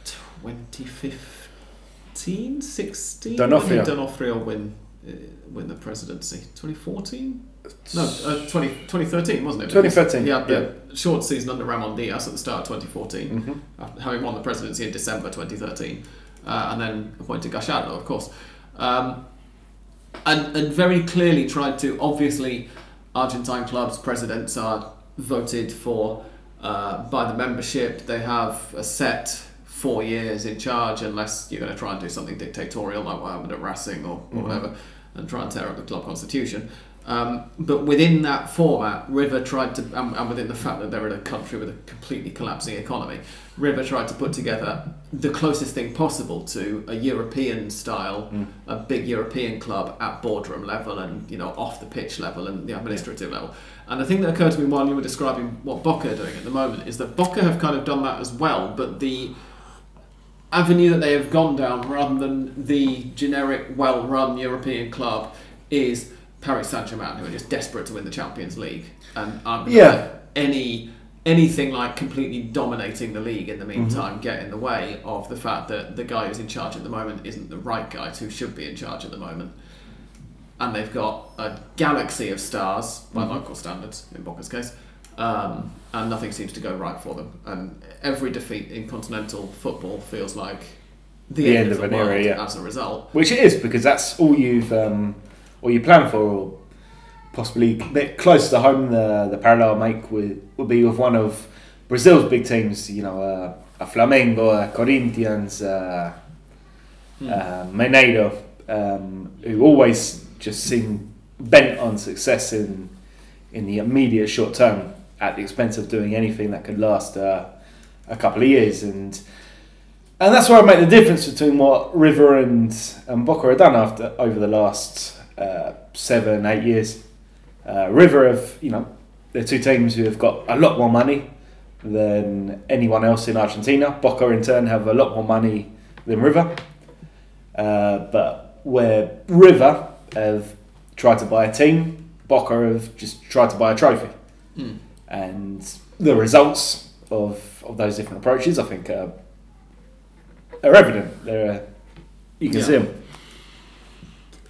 2015, 16? D'Onofrio. D'Onofrio win the presidency. 2014? No, 2013, wasn't it? 2013. He had the short season under Ramon Diaz at the start of 2014, mm-hmm. having won the presidency in December 2013, and then appointed Gallardo, of course. And very clearly tried to, obviously, Argentine clubs' presidents are voted for by the membership. They have a set 4 years in charge, unless you're going to try and do something dictatorial like what happened at Racing or mm-hmm. whatever, and try and tear up the club constitution. But within that format, River tried to, and within the fact that they're in a country with a completely collapsing economy, River tried to put together the closest thing possible to a European style, a big European club at boardroom level and, you know, off the pitch level and the administrative level. And the thing that occurred to me while you were describing what Boca are doing at the moment is that Boca have kind of done that as well, but the avenue that they have gone down, rather than the generic, well-run European club, is Paris Saint-Germain, who are just desperate to win the Champions League and aren't anything like completely dominating the league in the meantime mm-hmm. get in the way of the fact that the guy who's in charge at the moment isn't the right guy who should be in charge at the moment. And they've got a galaxy of stars by mm-hmm. local standards, in Boca's case, and nothing seems to go right for them. And every defeat in continental football feels like the end of an era, as a result. Which it is, because that's all you've... or you plan for, or possibly a bit closer to home, the parallel I make would be with one of Brazil's big teams, you know, a Flamengo, a Corinthians, Mineiro, who always just seem bent on success in the immediate short term at the expense of doing anything that could last a couple of years. And that's where I make the difference between what River and Boca have done over the last 7-8 years. River have, you know, they're two teams who have got a lot more money than anyone else in Argentina. Boca in turn have a lot more money than River, but where River have tried to buy a team, Boca have just tried to buy a trophy. And the results of those different approaches, I think, are evident. You can see them.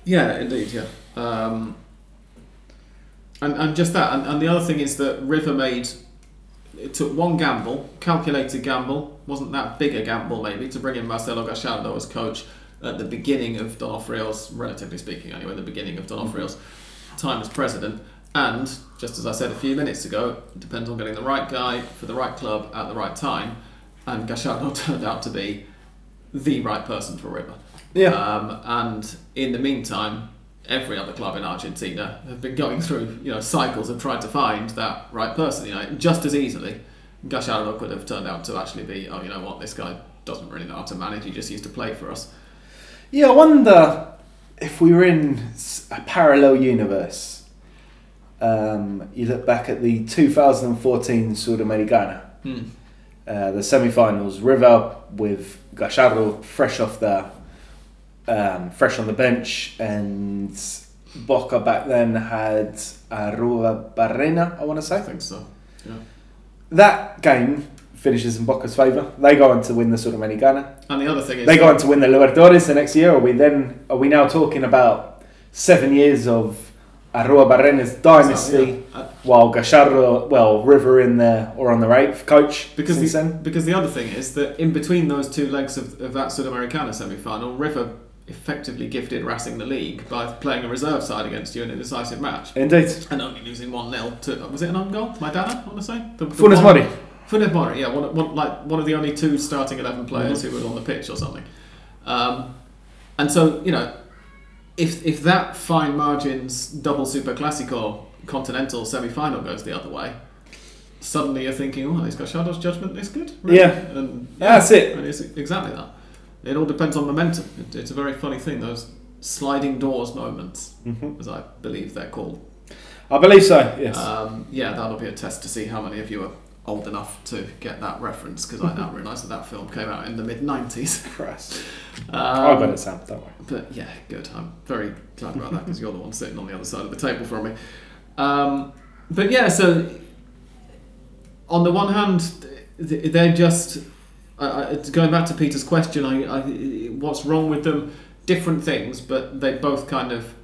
Yeah, indeed, yeah. And just that. And the other thing is that River took one gamble, calculated gamble, wasn't that big a gamble maybe, to bring in Marcelo Gallardo as coach at the beginning of D'Onofrio's, relatively speaking anyway, the beginning of D'Onofrio's time as president. And, just as I said a few minutes ago, it depends on getting the right guy for the right club at the right time. And Gallardo turned out to be the right person for River. Yeah. And in the meantime, every other club in Argentina have been going through, you know, cycles of trying to find that right person. You know, just as easily, Gallardo could have turned out to actually be, oh, you know what, this guy doesn't really know how to manage. He just used to play for us. Yeah, I wonder if we were in a parallel universe. You look back at the 2014 Sudamericana, the semi-finals. River with Gallardo fresh on the bench, and Boca back then had Arruda Barrena, I want to say. I think so, yeah. That game finishes in Boca's favour. They go on to win the Sudamericana. And the other thing is... They go on to win the Libertadores the next year. Are we now talking about 7 years of Arruda Barrena's dynasty while Gallardo, River in there or on the eighth coach? Because the other thing is that in between those two legs of that Sudamericana semi-final, River effectively gifted Racing the league by playing a reserve side against you in a decisive match. Indeed. And only losing 1-0 to... Was it an own goal? Maidana, I want to say? Funes Mori. Funes Mori, yeah. One of the only two starting 11 players who were on the pitch or something. And so, you know, if that fine margins double Super Classico continental semi-final goes the other way, suddenly you're thinking, oh, he's got Shadow's judgment this good? Really? Yeah. And that's it. And it's exactly that. It all depends on momentum. It's a very funny thing, those sliding doors moments, as I believe they're called. I believe so, yes. That'll be a test to see how many of you are old enough to get that reference, because I now realise that film came out in the mid-90s. Christ. I got it, Sam, don't worry. But yeah, good. I'm very glad about that, because you're the one sitting on the other side of the table from me. But yeah, so on the one hand... they're just going back to Peter's question. I what's wrong with them? Different things, but they both kind of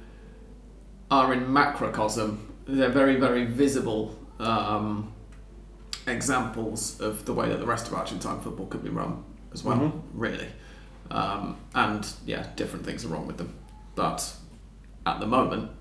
are in macrocosm. They're very, very visible examples of the way that the rest of Argentine football could be run as well, mm-hmm. really. And yeah, different things are wrong with them, but at the moment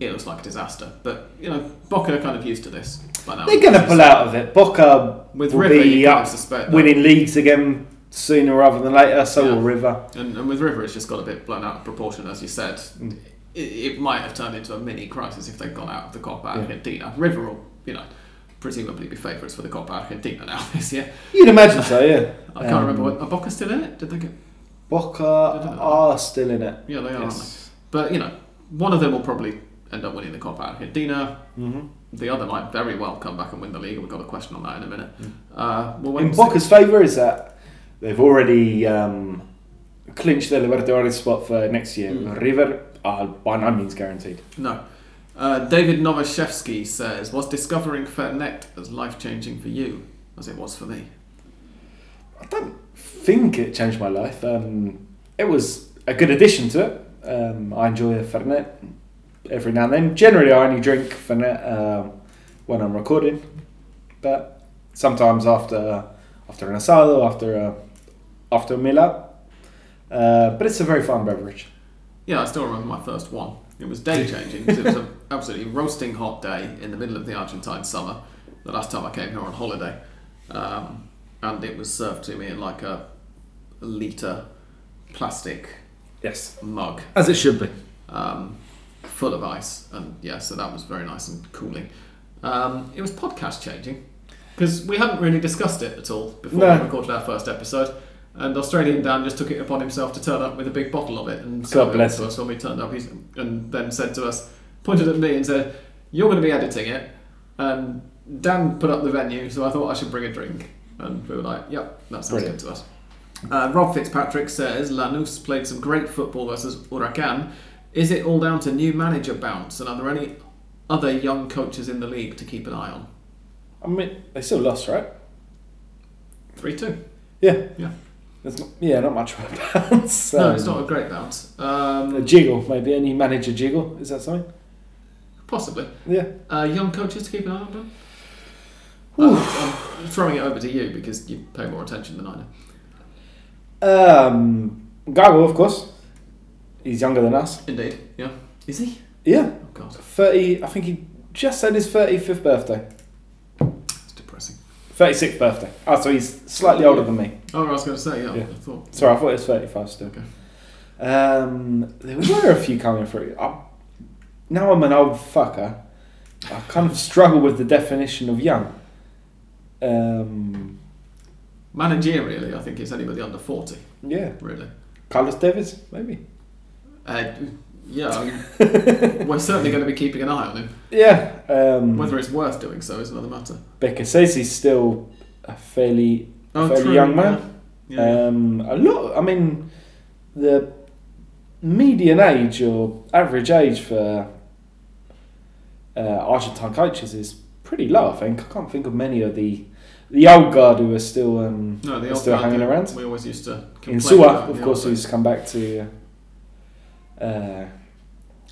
it looks like a disaster. But you know, Boca are kind of used to this by now. They're going to pull out of it. Boca with will River, be up winning leagues again sooner rather than later, so yeah. will River. And with River, it's just got a bit blown out of proportion, as you said. Mm. It might have turned into a mini crisis if they'd gone out of the Copa Argentina. River will, you know, presumably be favourites for the Copa Argentina now this year. You'd imagine so, yeah. I can't remember. Are Boca still in it? Did they get? Boca are still in it. Yeah, they are, yes. aren't they? But, you know, one of them will probably end up winning the Copa Argentina. Mm-hmm. The other might very well come back and win the league. We've got a question on that in a minute. Mm. We'll in Boca's favour is that they've already clinched their Libertadores spot for next year. Mm. River are by no means guaranteed. No. David Novoshevsky says, was discovering Fernet as life-changing for you as it was for me? I don't think it changed my life. It was a good addition to it. I enjoy a Fernet every now and then. Generally, I only drink Fernet when I'm recording, but sometimes after an asado, after a meal out. But it's a very fun beverage. Yeah, I still remember my first one. It was day-changing because it was an absolutely roasting hot day in the middle of the Argentine summer, the last time I came here on holiday. And it was served to me in like a litre plastic mug. As it should be. Full of ice. And yeah, so that was very nice and cooling. It was podcast-changing because we hadn't really discussed it at all before we recorded our first episode. And Australian Dan just took it upon himself to turn up with a big bottle of it. And God bless him. So when we turned up, and then said to us, pointed at me and said, "You're going to be editing it." And Dan put up the venue, so I thought I should bring a drink. And we were like, "Yep, that sounds good to us." Rob Fitzpatrick says, Lanús played some great football versus Huracán. Is it all down to new manager bounce? And are there any other young coaches in the league to keep an eye on? I mean, they still lost, right? 3-2. Yeah. Yeah. Not much of a bounce. No, it's not a great bounce. A jiggle, maybe. Any manager jiggle? Is that something? Possibly. Yeah. Young coaches to keep an eye on, Dan? I'm throwing it over to you because you pay more attention than I do. Gago, of course. He's younger than us. Indeed, yeah. Is he? Yeah. Oh, God. 30, I think he just had his 35th birthday. 36th birthday. So he's slightly older than me. Oh, I was going to say, yeah. I thought. Sorry, I thought it was 35 still. Okay. There were a few coming through. Now I'm an old fucker. I kind of struggle with the definition of young. Managerially, I think it's anybody under 40. Yeah. Really. Carlos Tevez, maybe? We're certainly going to be keeping an eye on him. Yeah. Whether it's worth doing so is another matter. Becca says he's still a fairly young man. Yeah. Yeah. A lot. I mean, the median age or average age for Argentine coaches is pretty low. I think I can't think of many of the old guard who are still hanging around. We always used to complain about, of course, who's come back to.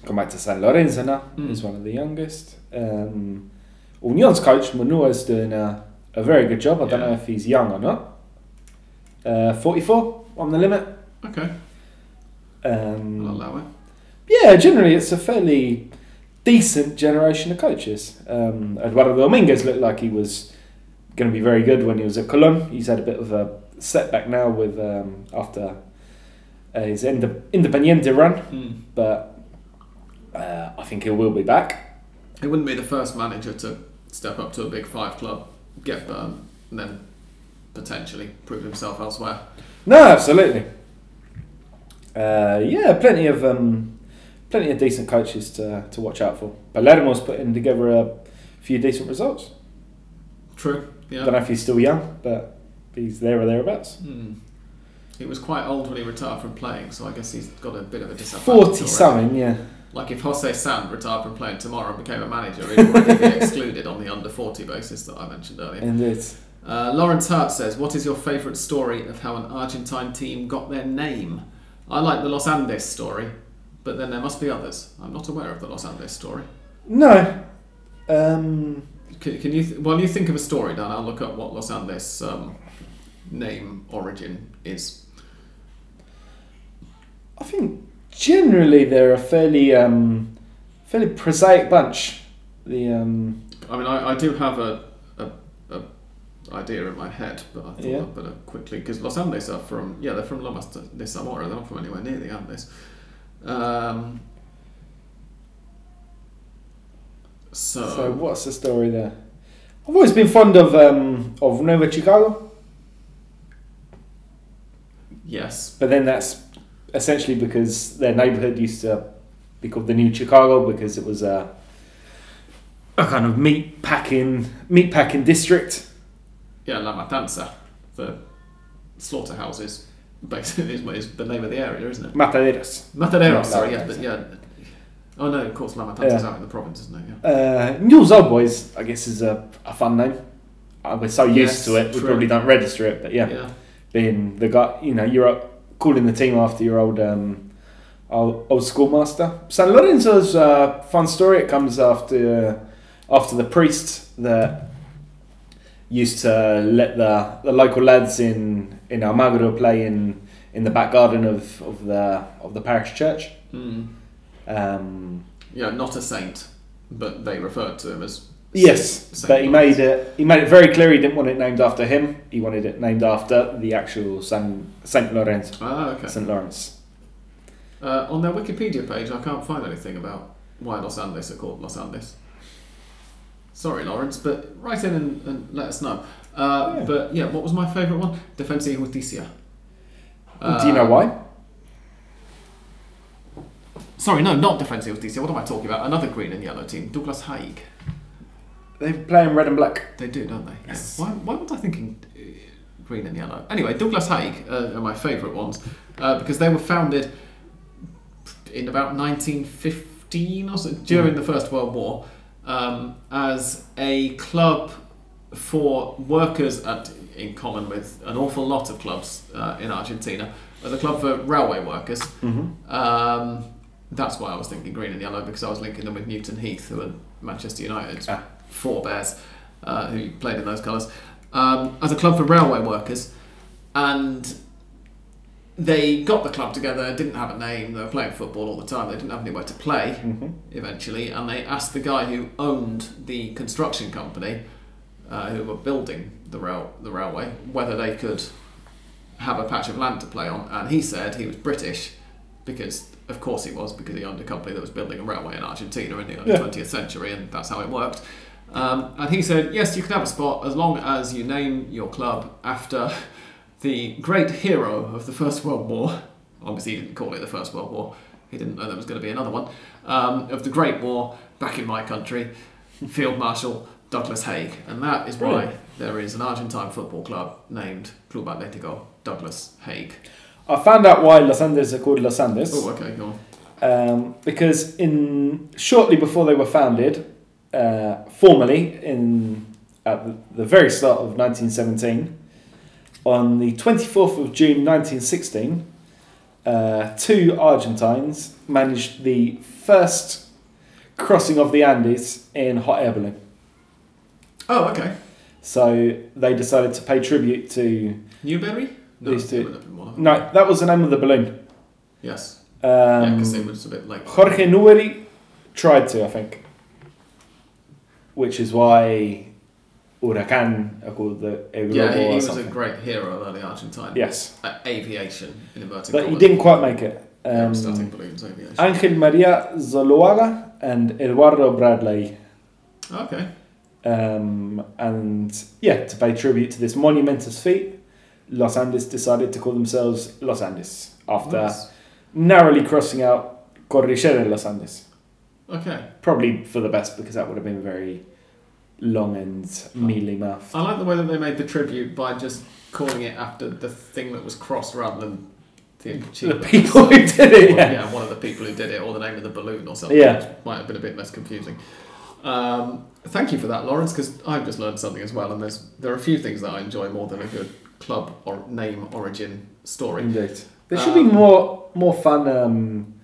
Come back to San Lorenzo now. He's one of the youngest. Union's coach Munua is doing a very good job. I don't know if he's young or not. 44 on the limit. Okay. I'll allow it. Yeah, generally it's a fairly decent generation of coaches. Eduardo Dominguez looked like he was going to be very good when he was at Colón. He's had a bit of a setback now with after his Independiente run, but I think he will be back. He wouldn't be the first manager to step up to a big five club, get burned, and then potentially prove himself elsewhere. No, absolutely. Plenty of decent coaches to watch out for. Palermo's putting together a few decent results. True. Yeah. Don't know if he's still young, but he's there or thereabouts. Mm. He was quite old when he retired from playing, so I guess he's got a bit of a disadvantage. 40-something, yeah. Like if Jose Sand retired from playing tomorrow and became a manager, he'd already be excluded on the under 40 basis that I mentioned earlier. Indeed. Lawrence Hart says, what is your favourite story of how an Argentine team got their name? I like the Los Andes story, but then there must be others. I'm not aware of the Los Andes story. No. Can you while you think of a story, Dan, I'll look up what Los Andes name origin is. I think generally they're a fairly prosaic bunch. I do have a idea in my head, but I thought I'd better quickly, because Los Andes are they're from Lomas de Zamora. They're not from anywhere near the Andes. So what's the story there? I've always been fond of Nueva Chicago. Yes, but then that's essentially because their neighbourhood used to be called the New Chicago because it was a kind of meat packing district. Yeah, La Matanza, the slaughterhouses, basically is the name of the area, isn't it? Mataderos. Sorry, yeah, but yeah. Oh no, of course, La Matanza is out in the province, isn't it? Yeah. Newell's Old Boys, I guess, is a fun name. We're so used to it, we probably don't register it, but yeah. Being the guy, you're calling the team after your old schoolmaster. San Lorenzo's a fun story. It comes after the priest that used to let the local lads in Almagro play in the back garden of the parish church. Mm. Not a saint, but they referred to him as Saint but he Lawrence. He made it very clear he didn't want it named after him. He wanted it named after the actual Saint Lorenzo. Ah, okay. Saint Lawrence. On their Wikipedia page, I can't find anything about why Los Andes are called Los Andes. Sorry, Lawrence, but write in and let us know. But yeah, what was my favourite one? Defensa y Justicia. Do you know why? Sorry, no, not Defensa y Justicia. What am I talking about? Another green and yellow team, Douglas Haig. They play in red and black. They do, don't they? Yes. Why was I thinking green and yellow? Anyway, Douglas Haig are my favourite ones because they were founded in about 1915 or so, during the First World War, as a club for workers in common with an awful lot of clubs in Argentina, as a club for railway workers. Mm-hmm. That's why I was thinking green and yellow, because I was linking them with Newton Heath, who are Manchester United's forebears, who played in those colours, as a club for railway workers. And they got the club together, didn't have a name, they were playing football all the time, they didn't have anywhere to play, eventually, and they asked the guy who owned the construction company, who were building the railway, whether they could have a patch of land to play on, and he said he was British, because of course he was, because he owned a company that was building a railway in Argentina in the early 20th century, and that's how it worked. And he said, yes, you can have a spot as long as you name your club after the great hero of the First World War. Obviously he didn't call it the First World War, he didn't know there was going to be another one, of the Great War back in my country, Field Marshal Douglas Haig. And that is why there is an Argentine football club named Club Atlético Douglas Haig. I found out why Los Andes are called Los Andes. Oh, okay, go on. Because shortly before they were founded, formally at the very start of 1917, on the 24th of June 1916, two Argentines managed the first crossing of the Andes in hot air balloon. Oh, okay. So they decided to pay tribute to Newberry. No, that was the name of the balloon. Yes. Because it was a bit like Jorge Newbery tried to, I think. Which is why Huracán are called the Aviador. Yeah, he was a great hero of early Argentine. Yes. Aviation, in inverted commas. But he didn't quite make it. Starting balloons, aviation. Ángel María Zuloaga and Eduardo Bradley. Okay. To pay tribute to this monumentous feat, Los Andes decided to call themselves Los Andes after narrowly crossing out Cordillera de Los Andes. Okay. Probably for the best, because that would have been very long and mealy mouthed. I like the way that they made the tribute by just calling it after the thing that was crossed rather than the people who did it. Or, one of the people who did it, or the name of the balloon or something. Yeah. Which might have been a bit less confusing. Thank you for that, Lawrence, because I've just learned something as well, and there are a few things that I enjoy more than a good club or name origin story. Indeed. There should be more fun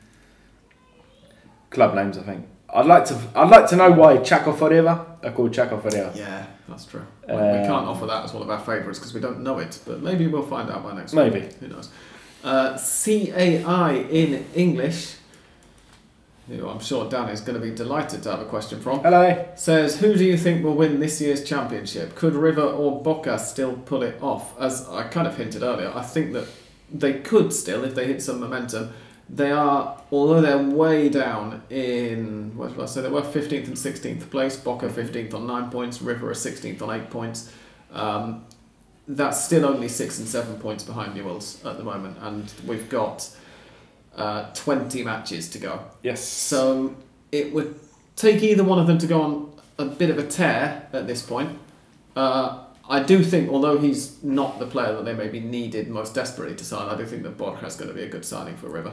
club names, I think. I'd like to know why Chaco Forever are called Chaco Forever. Yeah, that's true. We can't offer that as one of our favourites because we don't know it, but maybe we'll find out by next week. Maybe. Who knows? CAI in English, who I'm sure Dan is going to be delighted to have a question from. Hello. Says, who do you think will win this year's championship? Could River or Boca still pull it off? As I kind of hinted earlier, I think that they could still, if they hit some momentum. They are, although they're way down in, what did I say, they were 15th and 16th place, Boca 15th on 9 points, River are 16th on 8 points. That's still only 6 and 7 points behind Newell's at the moment, and we've got 20 matches to go. Yes. So it would take either one of them to go on a bit of a tear at this point. I do think, although he's not the player that they maybe needed most desperately to sign, I do think that Borja's going to be a good signing for River.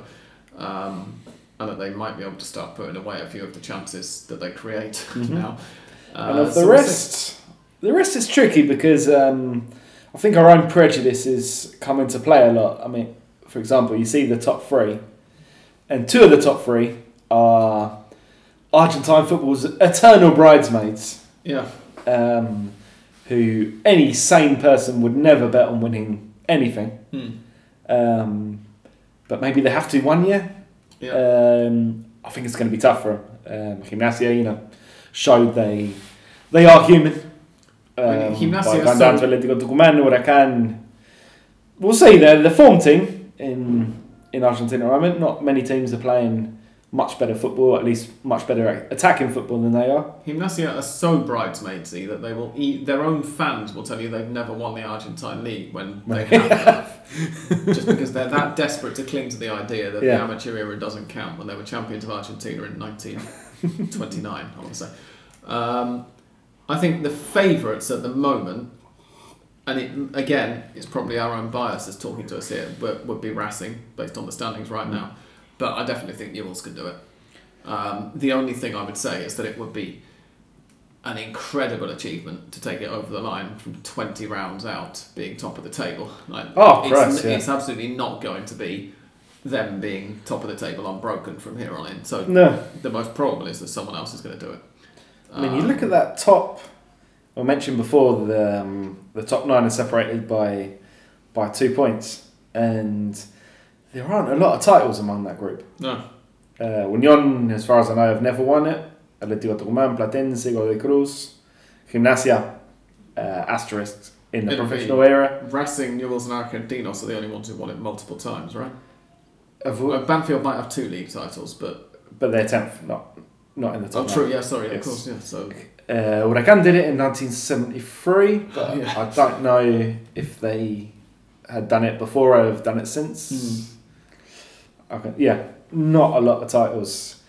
And that they might be able to start putting away a few of the chances that they create now. And of the rest is tricky because I think our own prejudices come into play a lot. I mean, for example, you see the top three, and two of the top three are Argentine football's eternal bridesmaids. Yeah. Who any sane person would never bet on winning anything. But maybe they have to one year. Yeah. I think it's going to be tough for them. Gimnasia, showed they are human. Gimnasia by going down to Atlético Tucumán, Huracán. We'll see, they're the form team in Argentina. I mean, not many teams are playing much better football, at least much better attacking football than they are. Gimnasia are so bridesmaidsy that they will their own fans will tell you they've never won the Argentine League when they have. Just because they're that desperate to cling to the idea that the amateur era doesn't count when they were champions of Argentina in 1929, I want to say. I think the favourites at the moment, and it's probably our own bias is talking to us here, but would be Racing, based on the standings right now. But I definitely think Newell's can do it. The only thing I would say is that it would be an incredible achievement to take it over the line from 20 rounds out, being top of the table. It's absolutely not going to be them being top of the table unbroken from here on in. So the most probable is that someone else is going to do it. I mean, you look at that top. I mentioned before the top nine are separated by 2 points, and there aren't a lot of titles among that group. No. Unión, as far as I know, have never won it. Atlético Tucumán, Platense, Godoy Cruz, Gimnasia, asterisks in the professional era. Racing, Newell's and Argentinos are the only ones who won it multiple times, right? Banfield might have two league titles, but they're 10th, not in the top. Oh, true, yeah, sorry, yes. Of course, yeah. So Huracán did it in 1973, but I don't know if they had done it before or have done it since. Okay. Yeah, not a lot of titles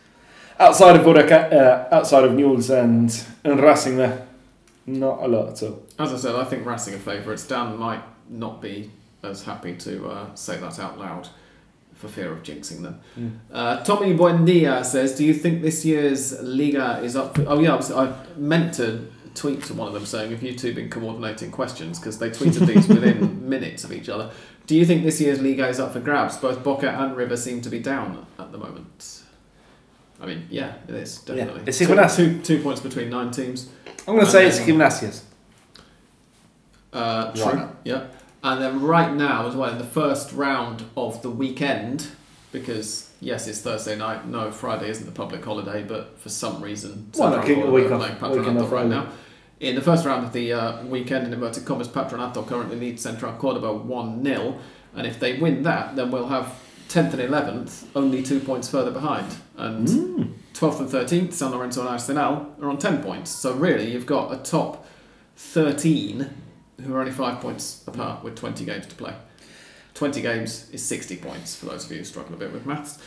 outside of Newell's and Racing there. Not a lot at all. As I said, I think Racing are favourites. Dan might not be as happy to say that out loud for fear of jinxing them. Tommy Buendia says, do you think this year's Liga is up for... I meant to tweet to one of them saying, have you two been coordinating questions? Because they tweeted these within minutes of each other. Do you think this year's Liga is up for grabs? Both Boca and River seem to be down at the moment. I mean, yeah, it is, definitely. Yeah. It's two points between 9 teams. I'm going to say it's Gimnasia's. True, right. Yeah. And then right now, as well, in the first round of the weekend, because, yes, it's Thursday night, no, Friday isn't the public holiday, but for some reason, Central Córdoba are playing Patronato right now. In the first round of the weekend, in inverted commas, Patronato currently leads Central Córdoba 1-0, and if they win that, then we'll have 10th and 11th only 2 points further behind, and 12th and 13th, San Lorenzo and Arsenal are on 10 points. So really, you've got a top 13 who are only 5 points apart with 20 games to play. 20 games is 60 points, for those of you who struggle a bit with maths.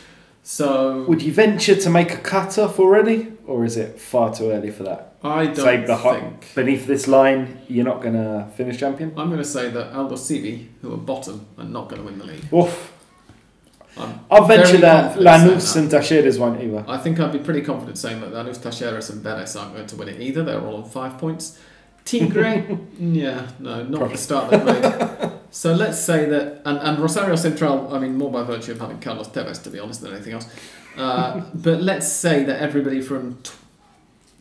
So, would you venture to make a cut-off already, or is it far too early for that? I don't think... Beneath this line, you're not going to finish champion? I'm going to say that Aldosivi, who are bottom, are not going to win the league. Oof. I'll venture that Lanús and Talleres won't either. I think I'd be pretty confident saying that Lanús, Talleres and Vélez aren't going to win it either. They're all on 5 points. Tigre? Yeah, no, not Probably. The start they've made. So let's say that... And Rosario Central, I mean, more by virtue of having Carlos Tevez, to be honest, than anything else. But let's say that everybody from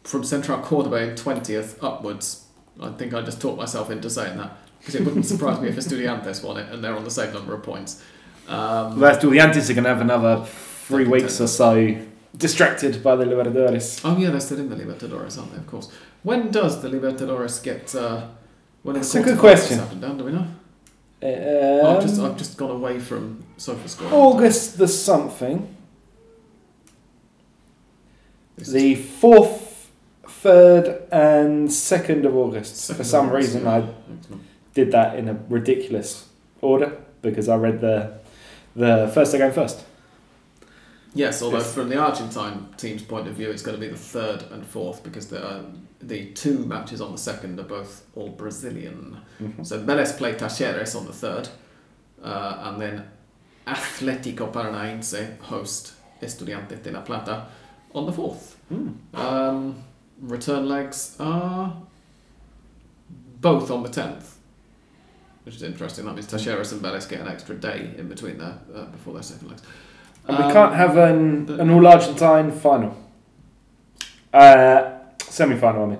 Central Córdoba in 20th upwards, I think I just talked myself into saying that, because it wouldn't surprise me if Estudiantes won it and they're on the same number of points. Well, Estudiantes are going to have another 3 weeks or so distracted by the Libertadores. Oh yeah, they're still in the Libertadores, aren't they? Of course. When does the Libertadores get? That's a good question. Up and down, do we know? I've just gone away from SofaScore. August the something. The 4th, 3rd, and 2nd of August. For some reason, yeah. I did that in a ridiculous order because I read the first they're going first. Yes, although from the Argentine team's point of view, it's going to be the 3rd and 4th because the two matches on the 2nd are both all Brazilian. Mm-hmm. So Vélez play Talleres on the 3rd, and then Atlético Paranaense host Estudiantes de La Plata on the 4th. Mm. Return legs are both on the 10th, which is interesting. That means Talleres and Vélez get an extra day in between there before their second legs. And we can't have an all-Argentine final. Semi-final, I mean.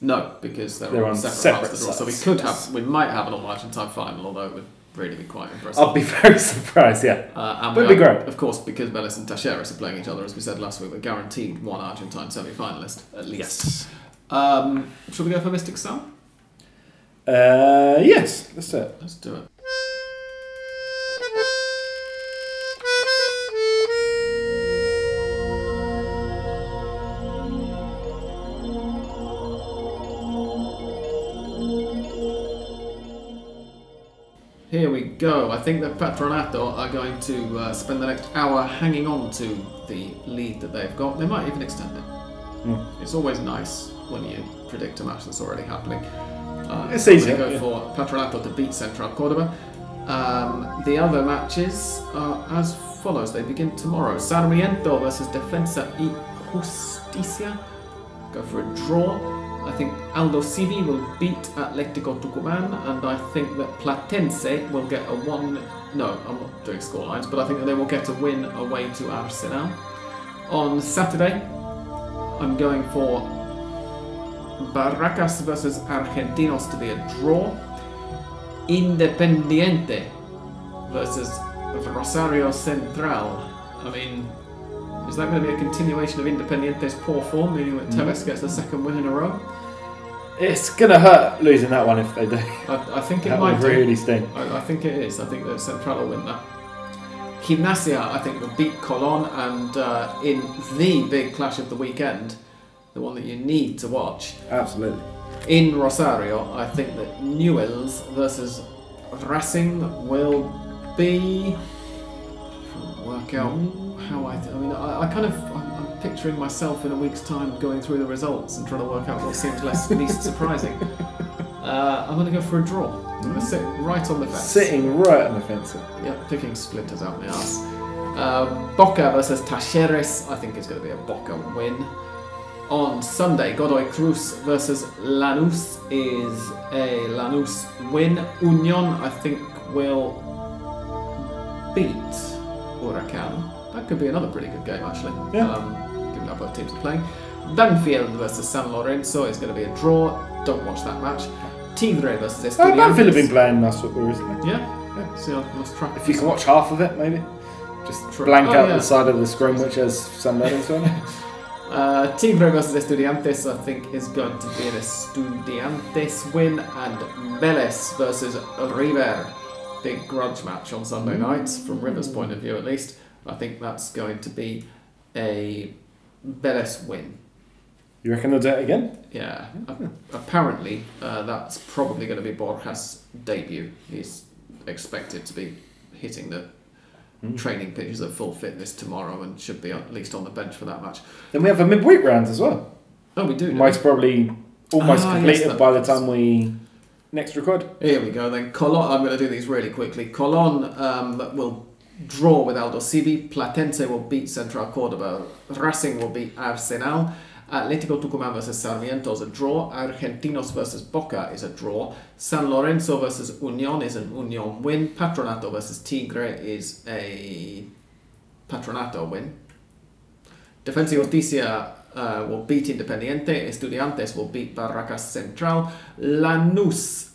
No, because they're on separate halves of the draw. So we might have an all-Argentine final, although it would really be quite impressive. I'd be very surprised, yeah. And would be great. Of course, because Vélez and Talleres are playing each other, as we said last week, we're guaranteed one Argentine semi-finalist, at least. Yes. Shall we go for Mystic Sound? Yes, let's do it. Let's do it. Here we go. I think that Patronato are going to spend the next hour hanging on to the lead that they've got. They might even extend it. Mm. It's always nice when you predict a match that's already happening. It's easy. We're going to go for Patronato to beat Central Córdoba. The other matches are as follows. They begin tomorrow. Sarmiento versus Defensa y Justicia. Go for a draw. I think Aldosivi will beat Atlético Tucumán, and I think that Platense will get a one... No, I'm not doing scorelines, but I think that they will get a win away to Arsenal. On Saturday, I'm going for Barracas versus Argentinos to be a draw. Independiente versus Rosario Central. I mean... Is that going to be a continuation of Independiente's poor form, meaning that Tevez gets the second win in a row? It's going to hurt losing that one if they do. I think it might really sting. I think it is. I think that Central will win that. Gimnasia, I think, will beat Colón, and in the big clash of the weekend, the one that you need to watch. Absolutely. In Rosario, I think that Newell's versus Racing will be... work out how I'm picturing myself in a week's time going through the results and trying to work out what seems least surprising. I'm going to go for a draw. I'm going to sit right on the fence. Sitting right on the fence. Yeah, picking splinters out my ass. Boca versus Talleres. I think it's going to be a Boca win. On Sunday, Godoy Cruz versus Lanús is a Lanús win. Unión, I think, will beat Huracán. That could be another pretty good game, actually. Yeah. Given how both teams are playing. Banfield versus San Lorenzo is going to be a draw. Don't watch that match. Tigre versus Estudiantes. Banfield have been playing last football, isn't it? Yeah. See, I lost track. If you can watch half of it, maybe. Just blank out the side of the screen which has San Lorenzo on it. Tigre versus Estudiantes, I think, is going to be an Estudiantes win. And Vélez versus River. Big grudge match on Sunday nights, from River's point of view at least. I think that's going to be a Vélez win. You reckon they'll do it again? Yeah. Mm-hmm. Apparently, that's probably going to be Borja's debut. He's expected to be hitting the training pitches at full fitness tomorrow and should be at least on the bench for that match. Then we have a midweek round as well. Oh, we do. Mike's probably almost completed by the time we... Next record. Here we go then. Colón, I'm going to do these really quickly. Colón will draw with Aldosivi, Platense will beat Central Córdoba, Racing will beat Arsenal, Atlético Tucumán versus Sarmiento is a draw, Argentinos versus Boca is a draw, San Lorenzo versus Unión is an Unión win, Patronato versus Tigre is a Patronato win, Defensa y Justicia will beat Independiente, Estudiantes will beat Barracas Central, Lanús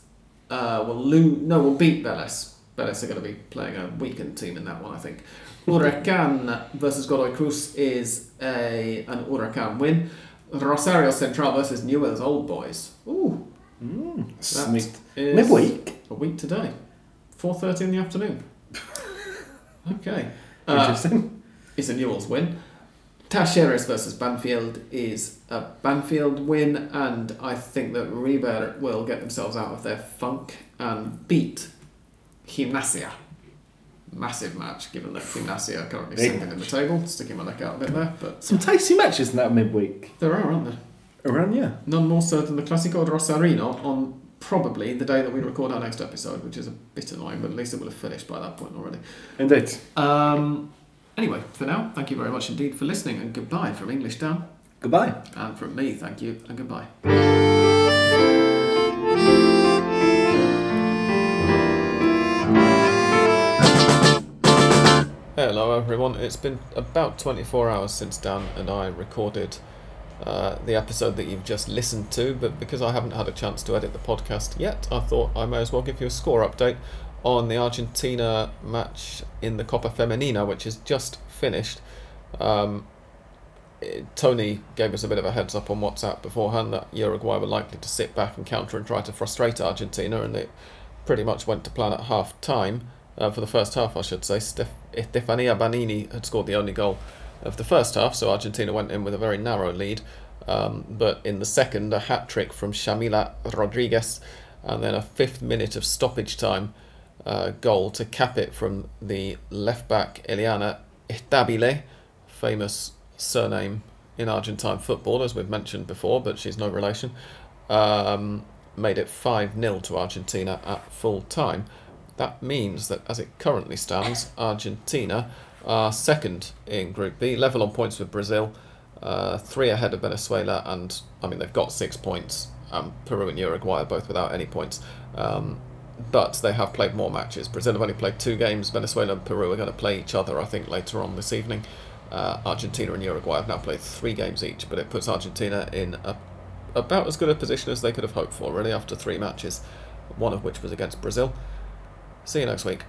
will beat Vélez. Vélez are going to be playing a weakened team in that one, I think. Huracán versus Godoy Cruz is an Huracán win. Rosario Central versus Newell's Old Boys. Ooh. Midweek? A week today. 4:30 in the afternoon. Okay. Interesting. It's a Newell's win. Talleres versus Banfield is a Banfield win, and I think that River will get themselves out of their funk and beat Gimnasia. Massive match, given that Gimnasia are currently second in the table. Sticking my neck out a bit there. But some tasty matches in that midweek. There are, aren't there? Around, yeah. None more so than the Clásico Rosarino on probably the day that we record our next episode, which is a bit annoying, but at least it will have finished by that point already. Indeed. Anyway, for now, thank you very much indeed for listening, and goodbye from English Dan. Goodbye. And from me, thank you, and goodbye. Hello everyone, it's been about 24 hours since Dan and I recorded the episode that you've just listened to, but because I haven't had a chance to edit the podcast yet, I thought I may as well give you a score update on the Argentina match in the Copa Femenina, which is just finished. Tony gave us a bit of a heads up on WhatsApp beforehand that Uruguay were likely to sit back and counter and try to frustrate Argentina, and it pretty much went to plan at half time. For the first half, I should say, Stefania Banini had scored the only goal of the first half, so Argentina went in with a very narrow lead. But in the second, a hat-trick from Shamila Rodriguez, and then a 5th minute of stoppage time goal to cap it from the left-back Eliana Estabile, famous surname in Argentine football, as we've mentioned before, but she's no relation, made it 5-0 to Argentina at full-time. That means that, as it currently stands, Argentina are second in Group B, level on points with Brazil, 3 ahead of Venezuela, and they've got 6 points. Peru and Uruguay are both without any points, but they have played more matches. Brazil have only played 2 games. Venezuela and Peru are going to play each other, I think, later on this evening. Argentina and Uruguay have now played 3 games each, but it puts Argentina in about as good a position as they could have hoped for, really, after 3 matches, one of which was against Brazil. See you next week.